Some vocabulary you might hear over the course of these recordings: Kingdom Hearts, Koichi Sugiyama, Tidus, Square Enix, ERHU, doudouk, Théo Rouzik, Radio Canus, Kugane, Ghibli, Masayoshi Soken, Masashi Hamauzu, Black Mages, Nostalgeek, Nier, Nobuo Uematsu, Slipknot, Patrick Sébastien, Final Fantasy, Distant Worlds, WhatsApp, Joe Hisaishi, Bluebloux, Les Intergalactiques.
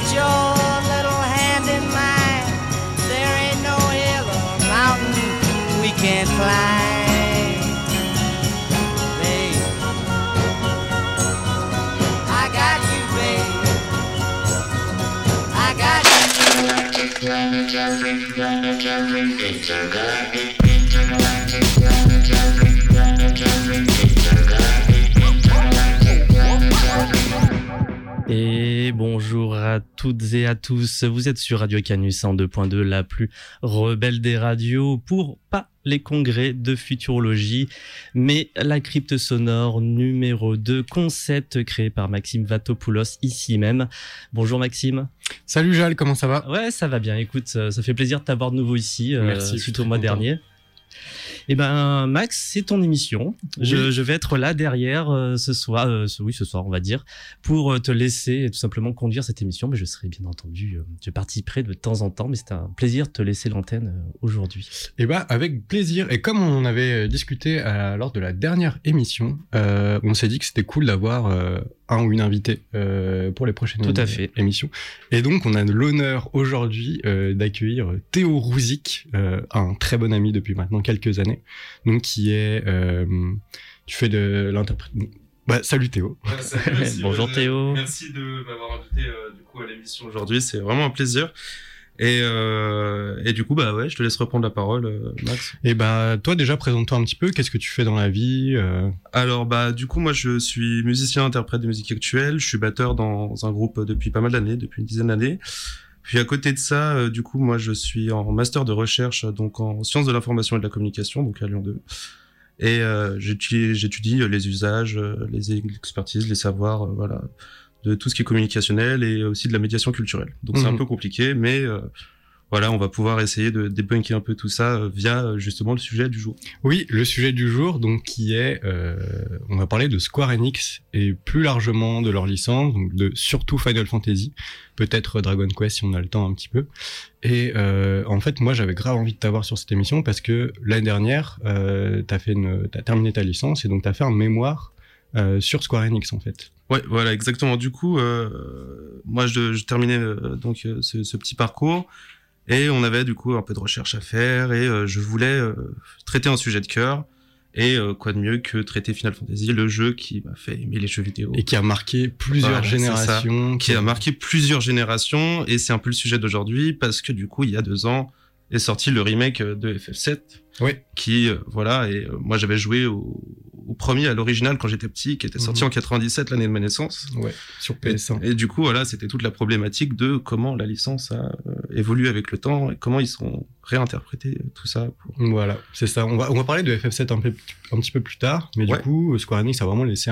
Put your little hand in mine. There ain't no hill or mountain we can't climb. Babe, I got you, babe. I got you. Planetary, intergalactic, planetary, intergalactic. Et bonjour à toutes et à tous, vous êtes sur Radio Canus 102.2, la plus rebelle des radios, pour pas les congrès de futurologie, mais la crypte sonore numéro 2, concept créé par Maxime Vatopoulos, ici même. Bonjour Maxime. Salut Jal, comment ça va ? Ouais, ça va bien, écoute, ça fait plaisir de t'avoir de nouveau ici. Merci, suite au mois dernier. Eh ben Max, c'est ton émission. Oui. Je vais être là derrière ce soir on va dire, pour te laisser tout simplement conduire cette émission, mais je serai bien entendu, je participerai de temps en temps, mais c'est un plaisir de te laisser l'antenne aujourd'hui. Eh ben avec plaisir, et comme on avait discuté lors de la dernière émission, on s'est dit que c'était cool d'avoir un ou une invitée pour les prochaines émissions. Et donc on a l'honneur aujourd'hui d'accueillir Théo Rouzik, un très bon ami depuis maintenant quelques années, donc qui est tu fais de l'interprétation. Bah, salut Théo. Salut aussi, bonjour Théo. Merci de m'avoir invité du coup à l'émission aujourd'hui, c'est vraiment un plaisir. Et du coup bah ouais, je te laisse reprendre la parole Max. Et bah toi déjà présente-toi un petit peu, qu'est-ce que tu fais dans la vie Alors bah du coup moi je suis musicien interprète de musique actuelle, je suis batteur dans un groupe depuis pas mal d'années, depuis une dizaine d'années. Puis à côté de ça, du coup moi je suis en master de recherche donc en sciences de l'information et de la communication, donc à Lyon 2. Et j'étudie les usages, les expertises, les savoirs, voilà. De tout ce qui est communicationnel et aussi de la médiation culturelle. Donc c'est un peu compliqué, mais voilà, on va pouvoir essayer de débunker un peu tout ça via justement le sujet du jour. Oui, le sujet du jour, donc qui est, on va parler de Square Enix et plus largement de leur licence, donc de surtout Final Fantasy, peut-être Dragon Quest si on a le temps un petit peu. Et en fait, moi j'avais grave envie de t'avoir sur cette émission parce que l'année dernière, t'as terminé ta licence et donc t'as fait un mémoire sur Square Enix en fait. Ouais, voilà, exactement. Du coup, moi, je terminais donc ce petit parcours et on avait du coup un peu de recherche à faire et je voulais traiter un sujet de cœur et quoi de mieux que traiter Final Fantasy, le jeu qui m'a fait aimer les jeux vidéo. Et qui a marqué plusieurs générations. Qui a marqué plusieurs générations et c'est un peu le sujet d'aujourd'hui parce que du coup, il y a 2 ans est sorti le remake de FF7. Oui. Qui, voilà, et moi j'avais joué au premier, à l'original, quand j'étais petit, qui était sorti en 97, l'année de ma naissance. Ouais, sur PS1. Et du coup, voilà, c'était toute la problématique de comment la licence a évolué avec le temps et comment ils sont réinterprétés, tout ça. Pour... Voilà, c'est ça. On va parler de FF7 un petit peu plus tard, mais du coup, Square Enix a vraiment laissé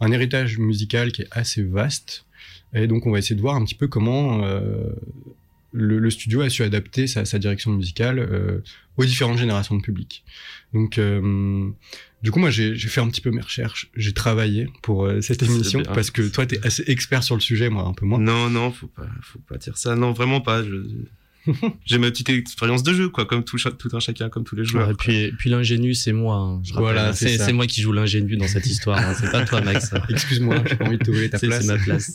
un héritage musical qui est assez vaste. Et donc, on va essayer de voir un petit peu comment... Le studio a su adapter sa direction musicale aux différentes générations de public. Donc, du coup, moi, j'ai fait un petit peu mes recherches. J'ai travaillé pour cette émission parce que toi, t'es assez expert sur le sujet, moi, un peu moins. Non, faut pas dire ça. Non, vraiment pas. J'ai ma petite expérience de jeu, quoi, comme tout un chacun, comme tous les joueurs. Ouais, et puis l'ingénu, c'est moi. Hein, je rappelle, voilà, c'est moi qui joue l'ingénu dans cette histoire. Hein, c'est pas toi, Max. Excuse-moi, j'ai pas envie de te voler ta place. C'est ma place.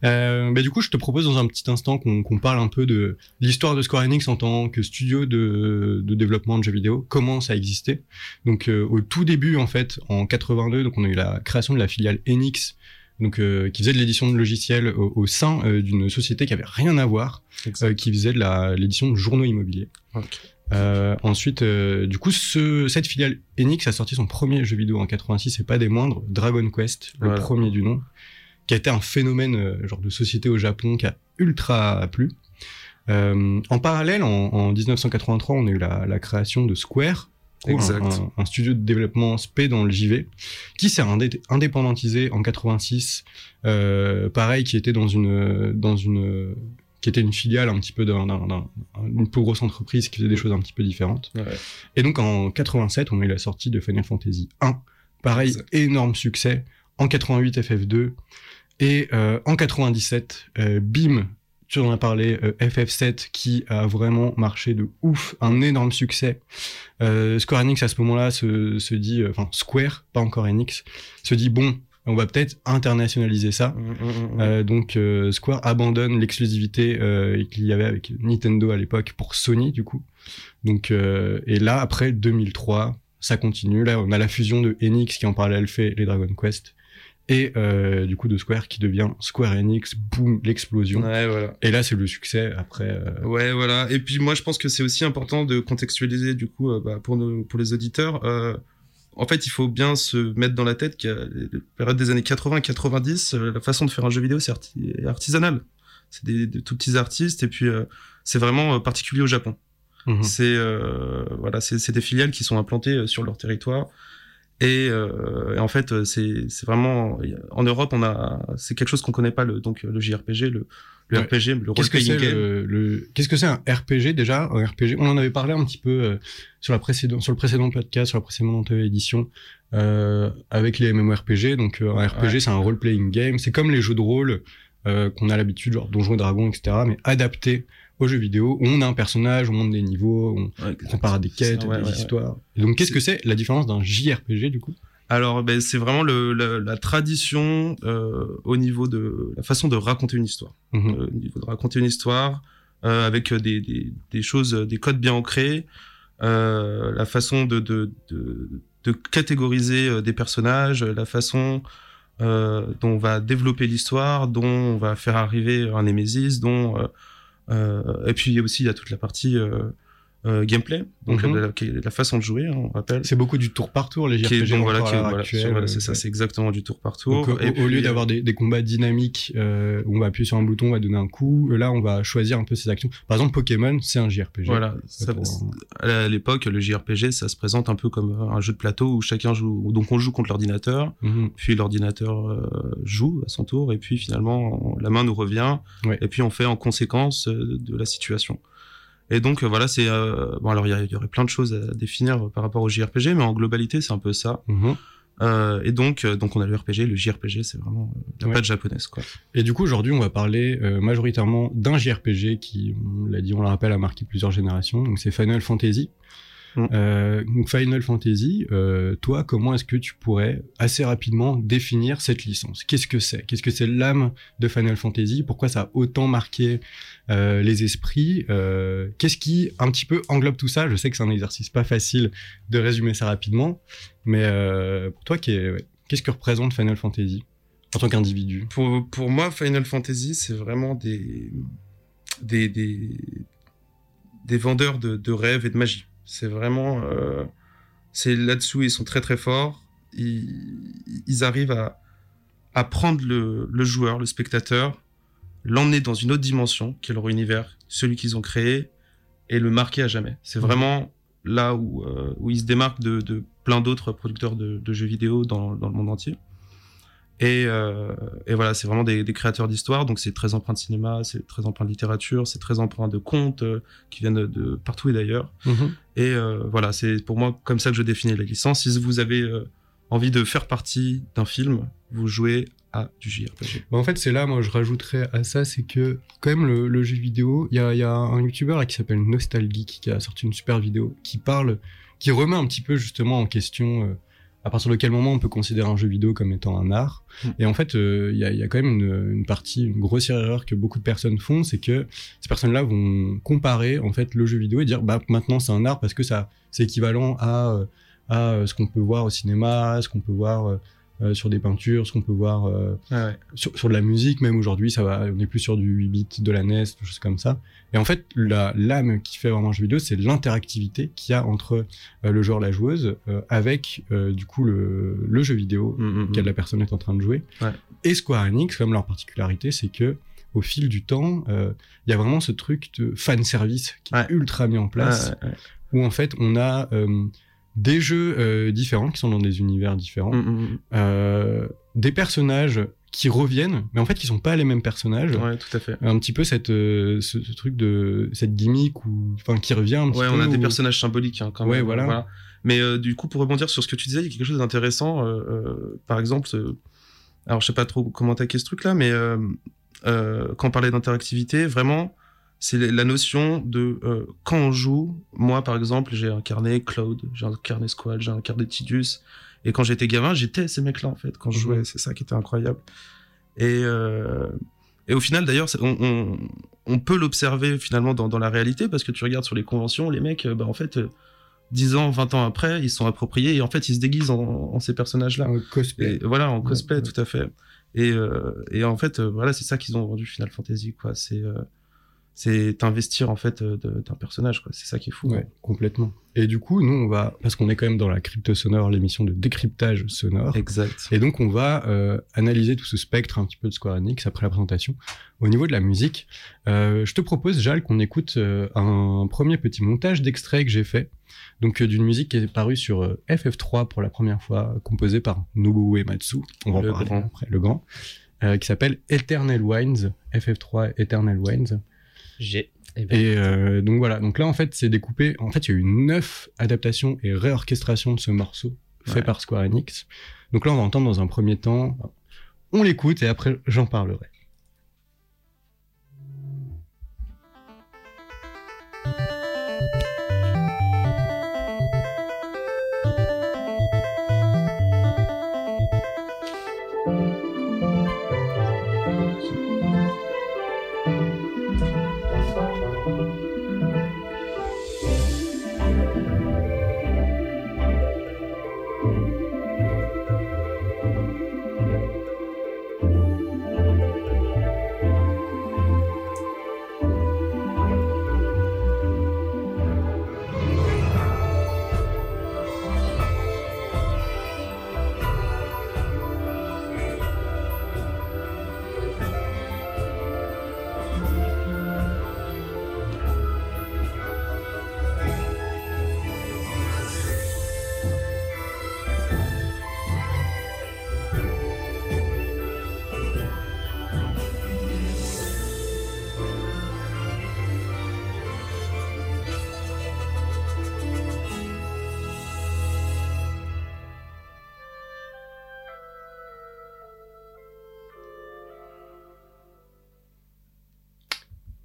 Bah, du coup, je te propose dans un petit instant qu'on parle un peu de l'histoire de Square Enix en tant que studio de développement de jeux vidéo, comment ça a existé. Donc, au tout début, en fait, en 82, donc on a eu la création de la filiale Enix, donc qui faisait de l'édition de logiciels au sein d'une société qui avait rien à voir, qui faisait de l'édition de journaux immobiliers. Okay. Ensuite, du coup, cette filiale Enix a sorti son premier jeu vidéo en 86, et pas des moindres, Dragon Quest, le premier du nom, qui a été un phénomène genre de société au Japon qui a ultra plu. En parallèle, en 1983, on a eu la création de Square. Exact. Un studio de développement spé dans le JV qui s'est indépendantisé en 86, pareil, qui était qui était une filiale un petit peu d'une plus grosse entreprise qui faisait des choses un petit peu différentes. Ouais. Et donc en 87 on a eu la sortie de Final Fantasy 1, pareil, énorme succès. En 88 FF2 et en 97 bim, tu en as parlé, FF7 qui a vraiment marché de ouf, un énorme succès. Square Enix à ce moment-là se dit, enfin Square, pas encore Enix, se dit bon, on va peut-être internationaliser ça. Donc Square abandonne l'exclusivité qu'il y avait avec Nintendo à l'époque pour Sony du coup. Donc et là après 2003, ça continue. Là on a la fusion de Enix qui en parallèle fait les Dragon Quest et du coup de Square qui devient Square Enix, boum, l'explosion. Ouais, voilà. Et là c'est le succès après Ouais, voilà. Et puis moi je pense que c'est aussi important de contextualiser du coup pour les auditeurs en fait, il faut bien se mettre dans la tête qu'à la période des années 80-90, la façon de faire un jeu vidéo, c'est artisanal. C'est des tout petits artistes et puis c'est vraiment particulier au Japon. Mmh. C'est des filiales qui sont implantées sur leur territoire et en fait, c'est vraiment en Europe, c'est quelque chose qu'on connaît pas le JRPG, le RPG, le role-playing game. Qu'est-ce que c'est un RPG déjà? Un RPG, on en avait parlé un petit peu sur le précédent podcast, sur la précédente édition avec les MMORPG. Donc un RPG, c'est un role-playing game. C'est comme les jeux de rôle qu'on a l'habitude, genre Donjons et Dragons, etc. Mais adapté aux jeux vidéo, où on a un personnage, on monte des niveaux, on compare des quêtes, des histoires. Et donc qu'est-ce que c'est la différence d'un JRPG du coup? Alors, c'est vraiment la tradition au niveau de la façon de raconter une histoire. Mmh. Au niveau de raconter une histoire avec des choses, des codes bien ancrés, la façon de catégoriser des personnages, la façon dont on va développer l'histoire, dont on va faire arriver un Némésis, et puis aussi il y a toute la partie gameplay, donc la façon de jouer, on rappelle. C'est beaucoup du tour par tour, les JRPG. C'est exactement du tour par tour. Donc, et au lieu d'avoir des combats dynamiques, où on va appuyer sur un bouton, on va donner un coup, là on va choisir un peu ses actions. Par exemple, Pokémon, c'est un JRPG. Voilà. À l'époque, le JRPG, ça se présente un peu comme un jeu de plateau où chacun joue, donc on joue contre l'ordinateur, puis l'ordinateur joue à son tour, et puis finalement, la main nous revient, et puis on fait en conséquence de la situation. Et donc voilà, c'est alors il y aurait plein de choses à définir par rapport au JRPG, mais en globalité c'est un peu ça. Et donc on a le RPG, le JRPG, c'est vraiment la patte japonaise quoi. Et du coup aujourd'hui on va parler majoritairement d'un JRPG qui, on le rappelle, a marqué plusieurs générations. Donc c'est Final Fantasy. Donc Final Fantasy, toi comment est-ce que tu pourrais assez rapidement définir cette licence? Qu'est-ce que c'est l'âme de Final Fantasy? Pourquoi ça a autant marqué les esprits? Qu'est-ce qui un petit peu englobe tout ça? Je sais que c'est un exercice pas facile de résumer ça rapidement, mais pour toi qu'est-ce que représente Final Fantasy en tant qu'individu? Pour moi Final Fantasy c'est vraiment des vendeurs de rêves et de magie. C'est vraiment, c'est là-dessous ils sont très très forts. Ils arrivent à prendre le joueur, le spectateur, l'emmener dans une autre dimension, qui est leur univers, celui qu'ils ont créé, et le marquer à jamais. C'est vraiment là où ils se démarquent de plein d'autres producteurs de jeux vidéo dans le monde entier. Et voilà, c'est vraiment des créateurs d'histoire, donc c'est très empreint de cinéma, c'est très empreint de littérature, c'est très empreint de contes qui viennent de partout et d'ailleurs. Et voilà, c'est pour moi comme ça que je définis la licence. Si vous avez envie de faire partie d'un film, vous jouez à du JRPG. Bah en fait, c'est là, moi je rajouterais à ça, c'est que quand même le jeu vidéo, il y a un youtubeur qui s'appelle Nostalgeek qui a sorti une super vidéo qui remet un petit peu justement en question... à partir de quel moment on peut considérer un jeu vidéo comme étant un art. Et en fait, il y a quand même une partie, une grosse erreur que beaucoup de personnes font, c'est que ces personnes-là vont comparer en fait le jeu vidéo et dire bah maintenant c'est un art parce que ça c'est équivalent à ce qu'on peut voir au cinéma, ce qu'on peut voir sur des peintures, ce qu'on peut voir sur de la musique. Même aujourd'hui, on est plus sur du 8 bits, de la NES, des choses comme ça. Et en fait, l'âme qui fait vraiment un jeu vidéo, c'est l'interactivité qu'il y a entre le joueur et la joueuse avec du coup le jeu vidéo auquel la personne est en train de jouer. Ouais. Et Square Enix, comme leur particularité, c'est que au fil du temps, il y a vraiment ce truc de fan service qui est ultra mis en place, où en fait on a des jeux différents qui sont dans des univers différents, des personnages qui reviennent, mais en fait qui sont pas les mêmes personnages. Ouais, tout à fait. Un petit peu ce truc de cette gimmick ou enfin qui revient un petit peu. Ouais, on a des personnages symboliques quand même. Ouais, voilà. Mais du coup pour rebondir sur ce que tu disais, il y a quelque chose d'intéressant par exemple alors je sais pas trop comment attaquer ce truc là, mais quand on parlait d'interactivité, vraiment c'est la notion de quand on joue. Moi par exemple j'ai incarné Cloud, j'ai incarné Squall, j'ai incarné Tidus, Et quand j'étais gamin, j'étais ces mecs-là, en fait, quand je jouais. C'est ça qui était incroyable. Et au final, d'ailleurs, on peut l'observer, finalement, dans la réalité, parce que tu regardes sur les conventions, les mecs, bah, en fait... 10 ans, 20 ans après, ils sont appropriés et en fait, ils se déguisent en ces personnages-là. En cosplay. Et, voilà, en cosplay, ouais. Tout à fait. Et en fait, voilà, c'est ça qu'ils ont vendu Final Fantasy, quoi. C'est investir, en fait, d'un personnage, quoi. C'est ça qui est fou. Ouais, hein. Complètement. Et du coup, nous, on va, parce qu'on est quand même dans la crypte sonore, l'émission de décryptage sonore. Exact. Et donc, on va analyser tout ce spectre un petit peu de Square Enix après la présentation. Au niveau de la musique, je te propose, Jal, qu'on écoute un premier petit montage d'extrait que j'ai fait. Donc d'une musique qui est parue sur FF3 pour la première fois, composée par Nobuo Uematsu, on va en parler après, le grand, qui s'appelle Eternal Winds, FF3 Eternal Winds. Donc voilà, donc là en fait c'est découpé, en fait il y a eu 9 adaptations et réorchestrations de ce morceau fait par Square Enix. Donc là on va entendre dans un premier temps, on l'écoute et après j'en parlerai.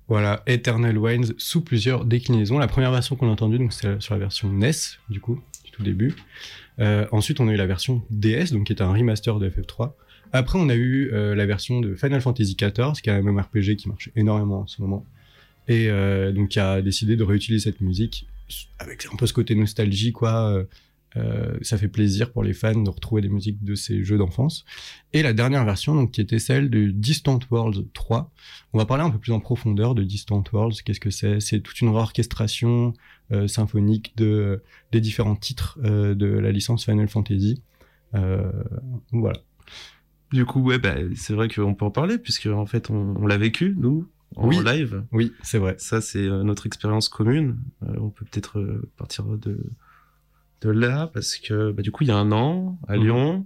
Voilà, Eternal Winds sous plusieurs déclinaisons. La première version qu'on a entendue, donc c'est sur la version NES, du coup, du tout début. Ensuite, on a eu la version DS, donc qui est un remaster de FF3. Après, on a eu la version de Final Fantasy XIV, qui est un MMORPG qui marchait énormément en ce moment. Et donc, qui a décidé de réutiliser cette musique avec un peu ce côté nostalgie, quoi. Ça fait plaisir pour les fans de retrouver des musiques de ces jeux d'enfance. Et la dernière version, donc, qui était celle de Distant Worlds 3. On va parler un peu plus en profondeur de Distant Worlds. Qu'est-ce que c'est ? C'est toute une réorchestration symphonique des différents titres de la licence Final Fantasy. Voilà. Du coup, ouais, bah, c'est vrai qu'on peut en parler, puisque en fait, on l'a vécu, nous, en live. Oui, c'est vrai. Ça, c'est notre expérience commune. On peut peut-être partir de là, parce que bah, du coup il y a un an à Lyon,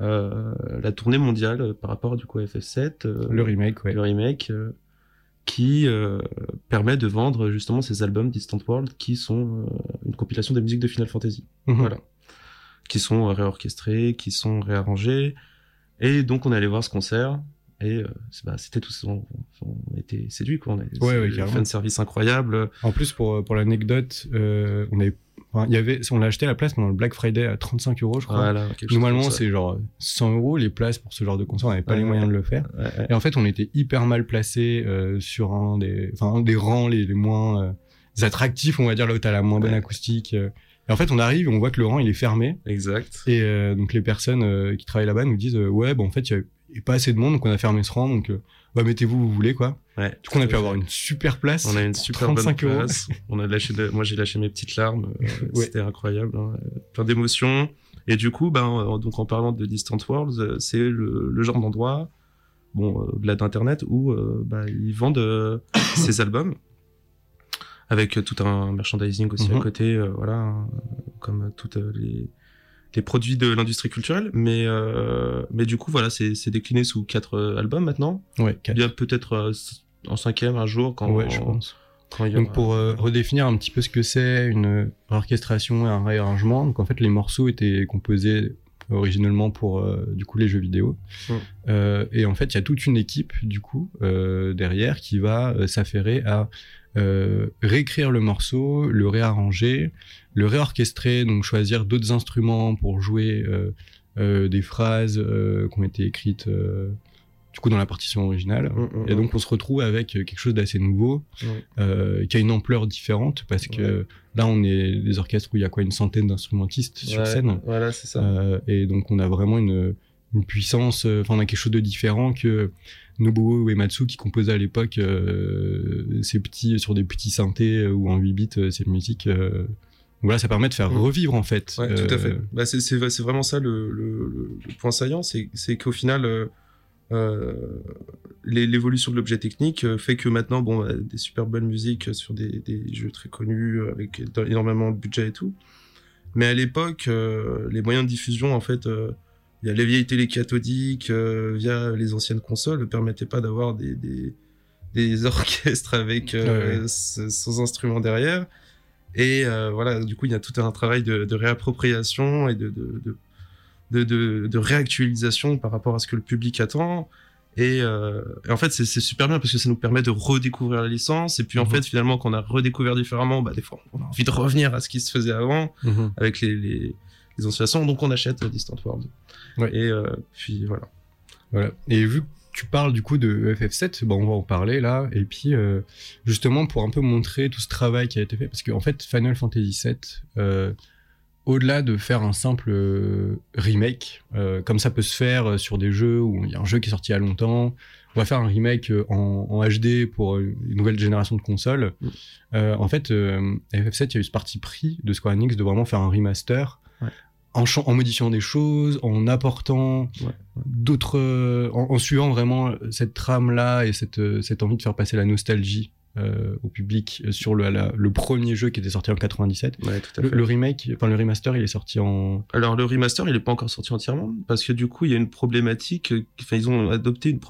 la tournée mondiale par rapport du coup à FF7, le remake qui permet de vendre justement ces albums Distant World qui sont une compilation des musiques de Final Fantasy, voilà, qui sont réorchestrées, qui sont réarrangées, et donc on est allé voir ce concert et c'était tout, on était séduits, quoi. On a un fan service incroyable. En plus, pour l'anecdote, on l'a acheté à la place pendant le Black Friday à 35€, je crois. Voilà, normalement, c'est genre 100€ les places pour ce genre de concert. On n'avait pas les moyens de le faire. Ouais. Et en fait, on était hyper mal placés sur un des rangs les moins attractifs, on va dire, là où t'as la moins bonne acoustique. Et en fait, on arrive et on voit que le rang, il est fermé. Exact. Et donc, les personnes qui travaillent là-bas nous disent en fait, il n'y a pas assez de monde, donc on a fermé ce rang, donc mettez-vous où vous voulez, quoi. Ouais, du coup, on a pu avoir une super place. On a une super 35 bonne place. Moi, j'ai lâché mes petites larmes. C'était incroyable, hein. Plein d'émotions. Et du coup, donc en parlant de Distant Worlds, c'est le genre d'endroit, au-delà d'Internet, où ils vendent ces albums avec tout un merchandising aussi à côté, comme toutes les produits de l'industrie culturelle, mais du coup voilà, c'est décliné sous 4 albums maintenant. Ouais, 4. Il y a peut-être en 5e un jour quand. Ouais, je pense. Donc pour redéfinir un petit peu ce que c'est une orchestration et un réarrangement, donc en fait les morceaux étaient composés originellement pour du coup les jeux vidéo, et en fait il y a toute une équipe du coup derrière qui va s'affairer à réécrire le morceau, le réarranger, le réorchestrer, donc choisir d'autres instruments pour jouer des phrases qui ont été écrites du coup dans la partition originale. Et donc on se retrouve avec quelque chose d'assez nouveau, qui a une ampleur différente, parce que là on est des orchestres où il y a quoi, une centaine d'instrumentistes sur scène. Voilà, c'est ça. Et donc on a vraiment une puissance, enfin on a quelque chose de différent que Nobuo Uematsu qui composait à l'époque sur des petits synthés ou en 8 bits cette musique. Voilà, ça permet de faire revivre en fait. Ouais, tout à fait. Bah, c'est vraiment ça le point saillant, c'est qu'au final l'évolution de l'objet technique fait que maintenant bon, bah, des super bonnes musiques sur des jeux très connus avec énormément de budget et tout. Mais à l'époque les moyens de diffusion en fait il y a les vieilles télé cathodiques via les anciennes consoles ne permettaient pas d'avoir des orchestres avec sans instruments derrière. Et voilà, du coup, il y a tout un travail de réappropriation et de réactualisation par rapport à ce que le public attend. Et en fait, c'est super bien parce que ça nous permet de redécouvrir la licence. Et puis, en fait, finalement, quand on a redécouvert différemment, bah, des fois, on a envie de revenir à ce qui se faisait avant avec les oscillations. Donc, on achète Distant Worlds. Ouais. Et puis, voilà. Et vu que tu parles du coup de FF7, bon, on va en parler là, et puis justement pour un peu montrer tout ce travail qui a été fait, parce qu'en fait Final Fantasy VII, au-delà de faire un simple remake, comme ça peut se faire sur des jeux où il y a un jeu qui est sorti il y a longtemps, on va faire un remake en HD pour une nouvelle génération de consoles, en fait FF7 il y a eu ce parti pris de Square Enix de vraiment faire un remaster, en modifiant des choses, en apportant d'autres, en suivant vraiment cette trame-là et cette envie de faire passer la nostalgie au public sur le premier jeu qui était sorti en 97. Ouais, tout à fait. Le remake, enfin le remaster, il est sorti en... Alors le remaster, il n'est pas encore sorti entièrement parce que du coup, il y a une problématique, enfin ils ont adopté mais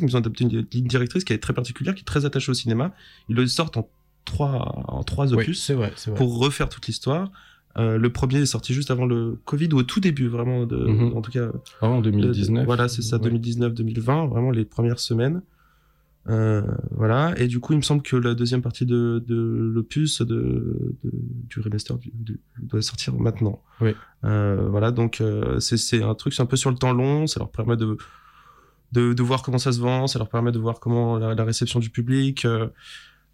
ils ont adopté une ligne directrice qui est très particulière, qui est très attachée au cinéma. Ils le sortent en trois opus c'est vrai. Pour refaire toute l'histoire. Le premier est sorti juste avant le Covid, ou au tout début, vraiment, en tout cas... en 2019. Voilà, c'est ça, 2019-2020, vraiment les premières semaines. Et du coup, il me semble que la deuxième partie de l'opus du remaster doit sortir maintenant. Oui. C'est un truc, c'est un peu sur le temps long, ça leur permet de voir comment ça se vend, ça leur permet de voir comment la réception du public.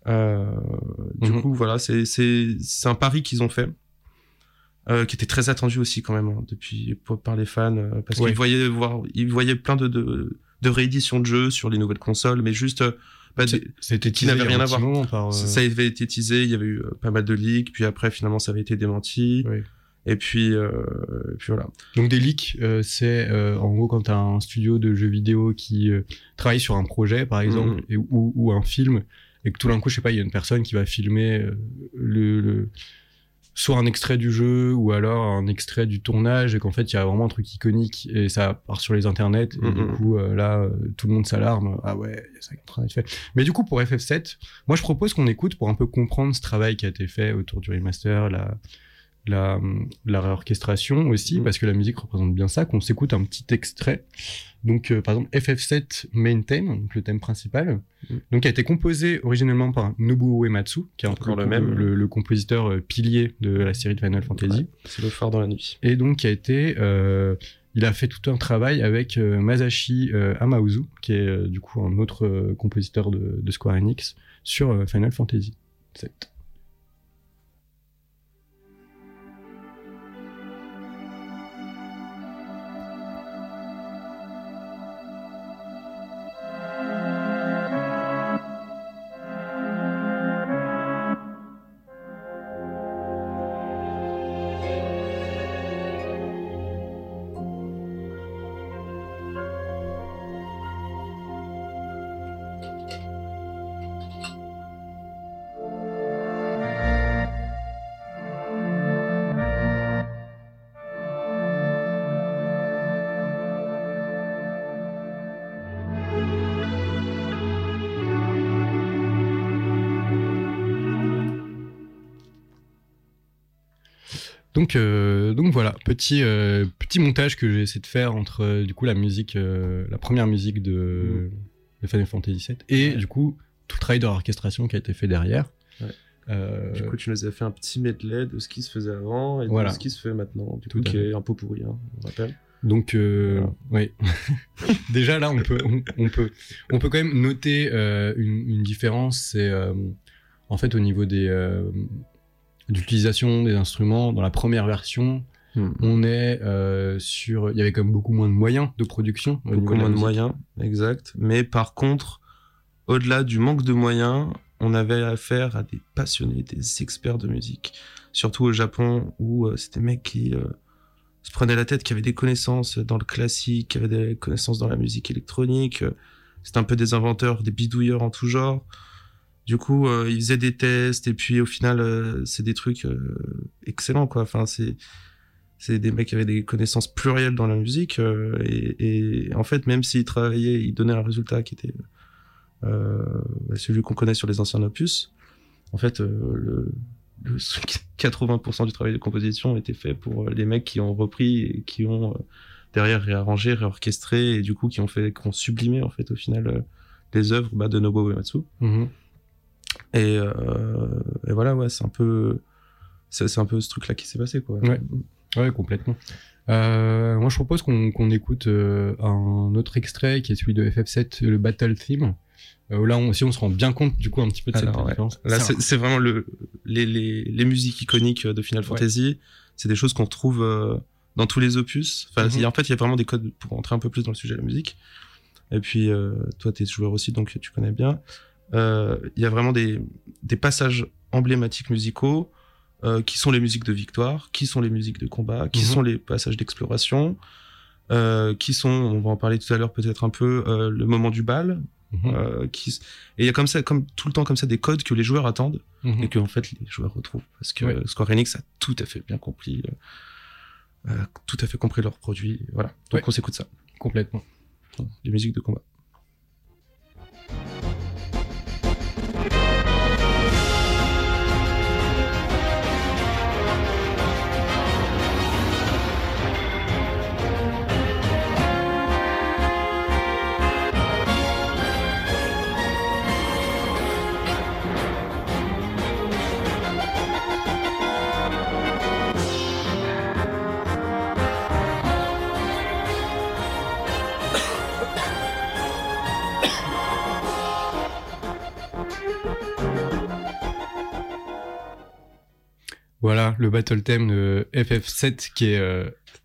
Du coup, voilà, c'est un pari qu'ils ont fait. Qui était très attendu aussi quand même par les fans parce qu'ils voyaient plein de rééditions de jeux sur les nouvelles consoles, mais juste qui n'avaient rien à voir. Ça avait été teasé, il y avait eu pas mal de leaks, puis après finalement ça avait été démenti. Oui. Et puis voilà. Donc des leaks, c'est en gros quand t'as un studio de jeux vidéo qui travaille sur un projet par exemple ou un film et que tout d'un coup je sais pas il y a une personne qui va filmer soit un extrait du jeu ou alors un extrait du tournage et qu'en fait il y a vraiment un truc iconique et ça part sur les internets et du coup là tout le monde s'alarme, ah ouais il y a ça qui est en train d'être fait. Mais du coup pour FF7 moi je propose qu'on écoute pour un peu comprendre ce travail qui a été fait autour du remaster, la réorchestration aussi parce que la musique représente bien ça, qu'on s'écoute un petit extrait. Donc par exemple FF7 Main Theme, donc le thème principal, donc a été composé originellement par Nobuo Uematsu qui est encore le compositeur pilier de la série de Final Fantasy. C'est le phare dans la nuit. Et donc il a fait tout un travail avec Masashi Hamauzu qui est du coup un autre compositeur de Square Enix sur Final Fantasy 7. Donc voilà, petit montage que j'ai essayé de faire entre du coup la musique, la première musique de Final Fantasy VII et du coup tout le travail d'orchestration qui a été fait derrière. Ouais. Du coup, tu nous as fait un petit medley de ce qui se faisait avant et de ce qui se fait maintenant, du coup, qui est un pot pourri, hein, on rappelle. Donc, oui. Déjà là, on peut quand même noter une différence, c'est en fait au niveau des d'utilisation des instruments. Dans la première version, on est sur, il y avait quand même beaucoup moins de moyens de production, beaucoup moins de moyens, exact. Mais par contre, au-delà du manque de moyens, on avait affaire à des passionnés, des experts de musique, surtout au Japon où c'était des mecs qui se prenaient la tête, qui avaient des connaissances dans le classique, qui avaient des connaissances dans la musique électronique. C'était un peu des inventeurs, des bidouilleurs en tout genre. Du coup, ils faisaient des tests et puis au final, c'est des trucs excellents, quoi. Enfin, c'est des mecs qui avaient des connaissances plurielles dans la musique et en fait, même s'ils travaillaient, ils donnaient un résultat qui était celui qu'on connaît sur les anciens opus. En fait, 80% du travail de composition était fait pour les mecs qui ont repris et qui ont derrière réarrangé, réorchestré et du coup qui ont sublimé en fait au final les œuvres de Nobuo Uematsu. Mm-hmm. Et voilà, ouais, c'est un peu ce truc là qui s'est passé, quoi. Ouais, complètement. Moi je propose qu'on écoute un autre extrait qui est celui de FF7, le Battle Theme. Là aussi on se rend bien compte du coup un petit peu de cette différence. Là c'est vraiment les musiques iconiques de Final Fantasy. Ouais. C'est des choses qu'on retrouve dans tous les opus. Enfin, en fait il y a vraiment des codes pour entrer un peu plus dans le sujet de la musique. Et puis toi t'es joueur aussi, donc tu connais bien. Il y a vraiment des passages emblématiques musicaux qui sont les musiques de victoire, qui sont les musiques de combat, qui sont les passages d'exploration, qui sont, on va en parler tout à l'heure peut-être un peu, le moment du bal. Et il y a comme tout le temps comme ça des codes que les joueurs attendent et que en fait les joueurs retrouvent parce que Square Enix a tout à fait bien compris, leur produit. Voilà, donc on s'écoute ça complètement. Les musiques de combat. Voilà, le battle theme de FF7 qui est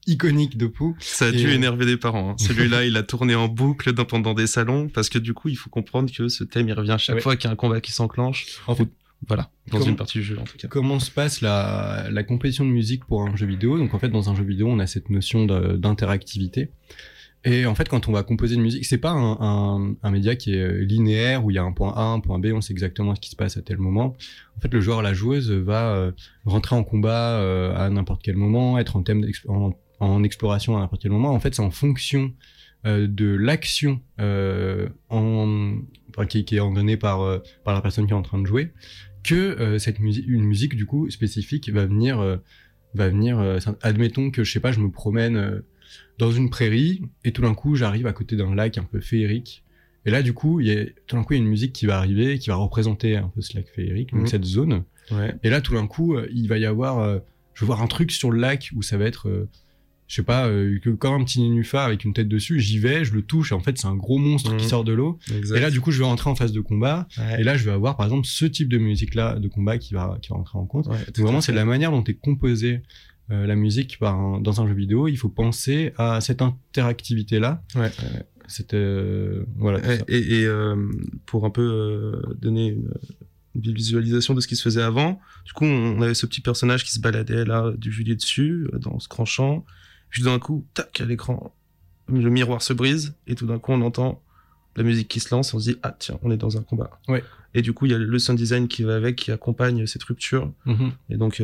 iconique de Pou. Ça a dû énerver des parents. Hein. Celui-là, il a tourné en boucle pendant des salons parce que du coup, il faut comprendre que ce thème, il revient chaque fois qu'il y a un combat qui s'enclenche. En fait, voilà, dans une partie du jeu en tout cas. Comment se passe la compétition de musique pour un jeu vidéo ? Donc en fait, dans un jeu vidéo, on a cette notion d'interactivité. Et en fait, quand on va composer de musique, c'est pas un média qui est linéaire où il y a un point A, un point B, on sait exactement ce qui se passe à tel moment. En fait, le joueur, la joueuse va rentrer en combat à n'importe quel moment, être en exploration à n'importe quel moment. En fait, c'est en fonction de l'action qui est engrenée par la personne qui est en train de jouer que une musique du coup spécifique va venir. Admettons que je me promène dans une prairie, et tout d'un coup, j'arrive à côté d'un lac un peu féerique. Et là, du coup, il y a une musique qui va arriver, qui va représenter un peu ce lac féerique, donc cette zone. Ouais. Et là, tout d'un coup, il va y avoir... je vais voir un truc sur le lac où ça va être... comme un petit nénuphar avec une tête dessus, j'y vais, je le touche, et en fait, c'est un gros monstre qui sort de l'eau. Exact. Et là, du coup, je vais rentrer en phase de combat. Ouais. Et là, je vais avoir, par exemple, ce type de musique-là, de combat, qui va rentrer en compte. Ouais, donc, vraiment, c'est la manière dont est composée la musique dans un jeu vidéo, il faut penser à cette interactivité-là. Ouais. C'était voilà. Tout ça. Et pour un peu donner une visualisation de ce qui se faisait avant, du coup, on avait ce petit personnage qui se baladait là, du gilet dessus, dans ce grand champ. Puis d'un coup, tac, à l'écran, le miroir se brise et tout d'un coup, on entend la musique qui se lance. On se dit ah tiens, on est dans un combat. Ouais. Et du coup, il y a le sound design qui va avec, qui accompagne cette rupture. Mm-hmm. Et donc,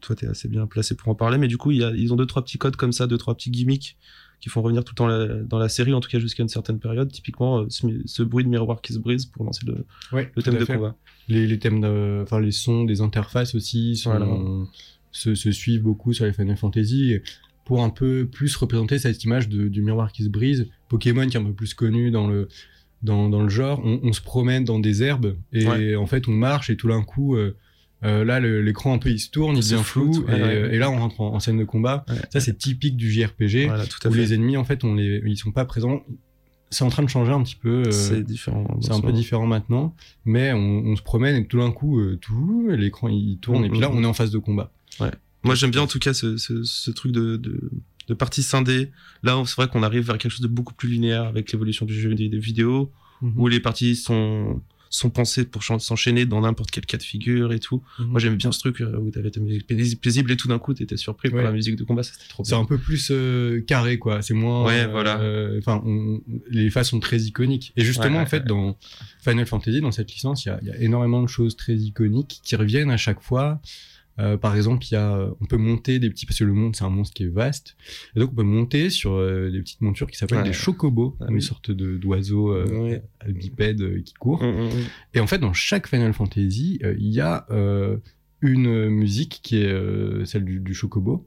toi, t'es assez bien placé pour en parler. Mais du coup, ils ont 2-3 petits codes comme ça, 2-3 petits gimmicks qui font revenir tout le temps dans la série, en tout cas jusqu'à une certaine période. Typiquement, ce bruit de miroir qui se brise pour lancer le thème de combat. Les thèmes, les sons des interfaces aussi se suivent beaucoup sur les Final Fantasy. Pour un peu plus représenter cette image du miroir qui se brise. Pokémon qui est un peu plus connu dans le dans le genre, on se promène dans des herbes et en fait on marche et tout d'un coup là l'écran un peu il se tourne, il devient flou et là on rentre en scène de combat. Ça c'est typique du JRPG où les ennemis en fait ils sont pas présents. C'est en train de changer un petit peu. C'est différent. C'est un peu différent maintenant, mais on se promène et tout d'un coup tout l'écran il tourne et puis là on est en phase de combat. Ouais. Moi j'aime bien en tout cas ce truc de partie scindée. Là c'est vrai qu'on arrive vers quelque chose de beaucoup plus linéaire avec l'évolution du jeu vidéo où les parties sont pensées pour s'enchaîner dans n'importe quel cas de figure et tout. Moi j'aime bien ce truc où t'avais ta musique paisible et tout d'un coup t'étais surpris par la musique de combat, ça c'était trop bien. C'est un peu plus carré quoi, c'est moins... Enfin, les phases sont très iconiques. Et justement en fait dans Final Fantasy, dans cette licence, il y a énormément de choses très iconiques qui reviennent à chaque fois. Par exemple, on peut monter des petits, parce que le monde c'est un monde qui est vaste, et donc on peut monter sur des petites montures qui s'appellent des chocobos, une sorte d'oiseau bipède qui court. Et en fait, dans chaque Final Fantasy, il y a une musique qui est celle du chocobo,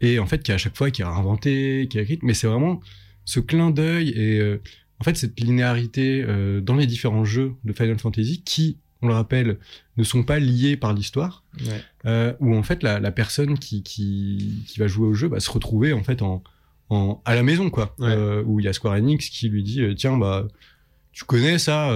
et en fait qui à chaque fois qui est réinventée, qui est écrite, mais c'est vraiment ce clin d'œil et en fait cette linéarité dans les différents jeux de Final Fantasy qui, on le rappelle, ne sont pas liés par l'histoire, où en fait la personne qui va jouer au jeu va se retrouver en fait à la maison quoi, où il y a Square Enix qui lui dit tiens bah tu connais ça,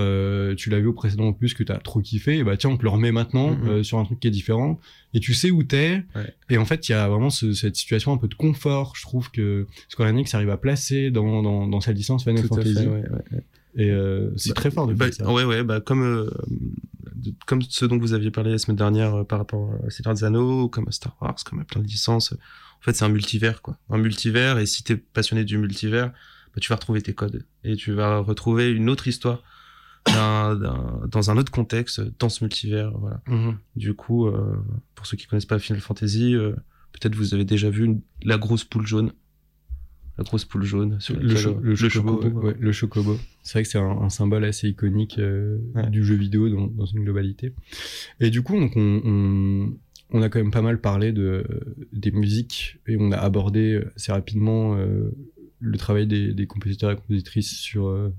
tu l'as vu au précédent opus que t'as trop kiffé, et bah tiens on te le remet maintenant sur un truc qui est différent et tu sais où t'es, et en fait il y a vraiment cette situation un peu de confort, je trouve que Square Enix arrive à placer dans sa licence Final Fantasy. Et c'est très fort de faire ça. Comme ce dont vous aviez parlé la semaine dernière par rapport à Seigneur des Anneaux, comme à Star Wars, comme à plein de licences. En fait, c'est un multivers, quoi. Un multivers, et si t'es passionné du multivers, bah, tu vas retrouver tes codes. Et tu vas retrouver une autre histoire dans un autre contexte, dans ce multivers. Voilà. Du coup, pour ceux qui connaissent pas Final Fantasy, peut-être vous avez déjà vu la grosse poule jaune. La grosse poule jaune sur le chocobo. Ouais, le chocobo. C'est vrai que c'est un symbole assez iconique du jeu vidéo dans une globalité. Et du coup, donc, on a quand même pas mal parlé des musiques et on a abordé assez rapidement le travail des compositeurs et compositrices sur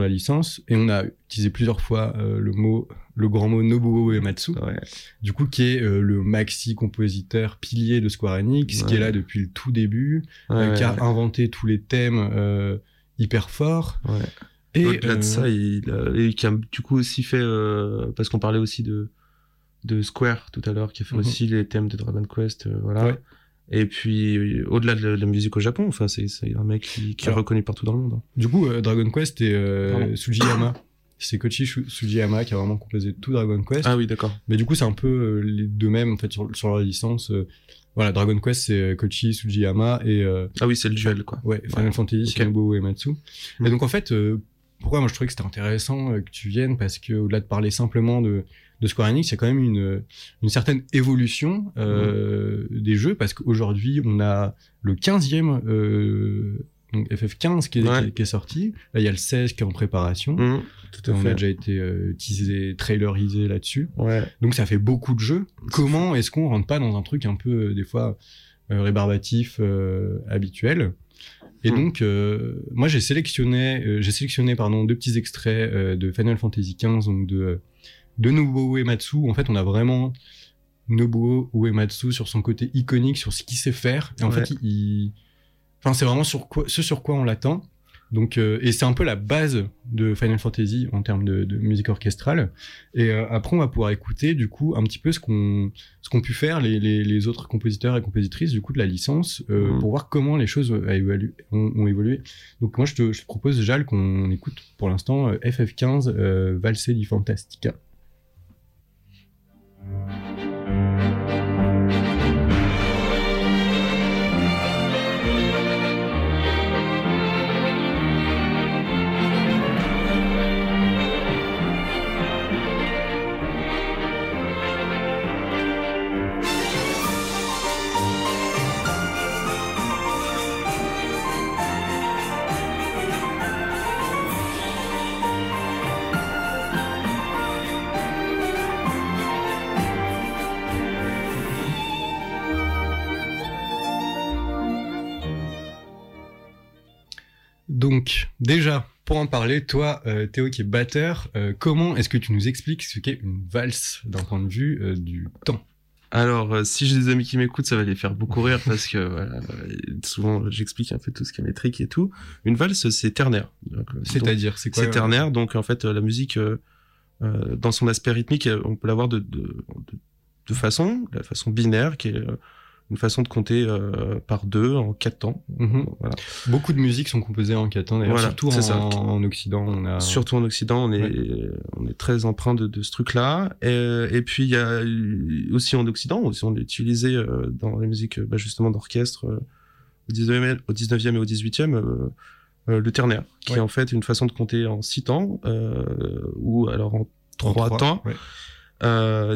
la licence. Et on a utilisé plusieurs fois le grand mot Nobuo Uematsu, du coup, qui est le maxi-compositeur pilier de Square Enix, qui est là depuis le tout début, qui a inventé tous les thèmes hyper forts. Et au-delà de ça, il a du coup aussi fait, parce qu'on parlait aussi de Square tout à l'heure, qui a fait aussi les thèmes de Dragon Quest, voilà. Ouais. Et puis, au-delà de la musique au Japon, enfin, c'est un mec qui est reconnu partout dans le monde. Du coup, Dragon Quest et Sugiyama. C'est Koichi Sugiyama qui a vraiment composé tout Dragon Quest. Ah oui, d'accord. Mais du coup, c'est un peu les deux mêmes, en fait, sur leur licence. Voilà, Dragon Quest, c'est Koichi Sugiyama et... ah oui, c'est le duel, quoi. Ouais, Final Fantasy, c'est Nobuo Uematsu. Et donc, en fait, pourquoi moi je trouvais que c'était intéressant que tu viennes, parce que au-delà de parler simplement de Square Enix, il y a quand même une certaine évolution des jeux, parce qu'aujourd'hui on a le 15e donc FF15 qui est sorti, là il y a le 16 qui est en préparation, on a déjà été teasé, trailerisé là-dessus, donc ça fait beaucoup de jeux. Comment est-ce qu'on rentre pas dans un truc un peu des fois rébarbatif habituel? Et donc, moi, j'ai sélectionné deux petits extraits de Final Fantasy XV, donc de Nobuo Uematsu. En fait, on a vraiment Nobuo Uematsu sur son côté iconique, sur ce qu'il sait faire. Et en fait, enfin, c'est vraiment ce sur quoi on l'attend. Donc, et c'est un peu la base de Final Fantasy en termes de musique orchestrale. Et après, on va pouvoir écouter du coup un petit peu ce qu'ont pu faire les autres compositeurs et compositrices du coup de la licence pour voir comment les choses ont évolué. Donc moi, je te propose déjà qu'on écoute pour l'instant FF15 Valse di Fantastica. Donc, déjà, Pour en parler, toi, Théo, qui est batteur, comment est-ce que tu nous expliques ce qu'est une valse d'un point de vue du temps ? Alors, si j'ai des amis qui m'écoutent, ça va les faire beaucoup rire parce que voilà, souvent j'explique un peu tout ce qui est métrique et tout. Une valse, c'est ternaire. C'est-à-dire, c'est quoi ? C'est ternaire, donc en fait, la musique, dans son aspect rythmique, on peut l'avoir de façon, la façon binaire, qui est une façon de compter par deux en quatre temps. Mm-hmm. Voilà. Beaucoup de musiques sont composées en quatre temps, d'ailleurs, voilà, surtout en Occident. Surtout en Occident, on est très empreint de ce truc-là. Et puis, il y a aussi en Occident, aussi on l'a utilisé dans la musique justement d'orchestre au 19e et au 18e, le ternaire, qui est en fait une façon de compter en six temps, ou alors en trois temps. Ouais.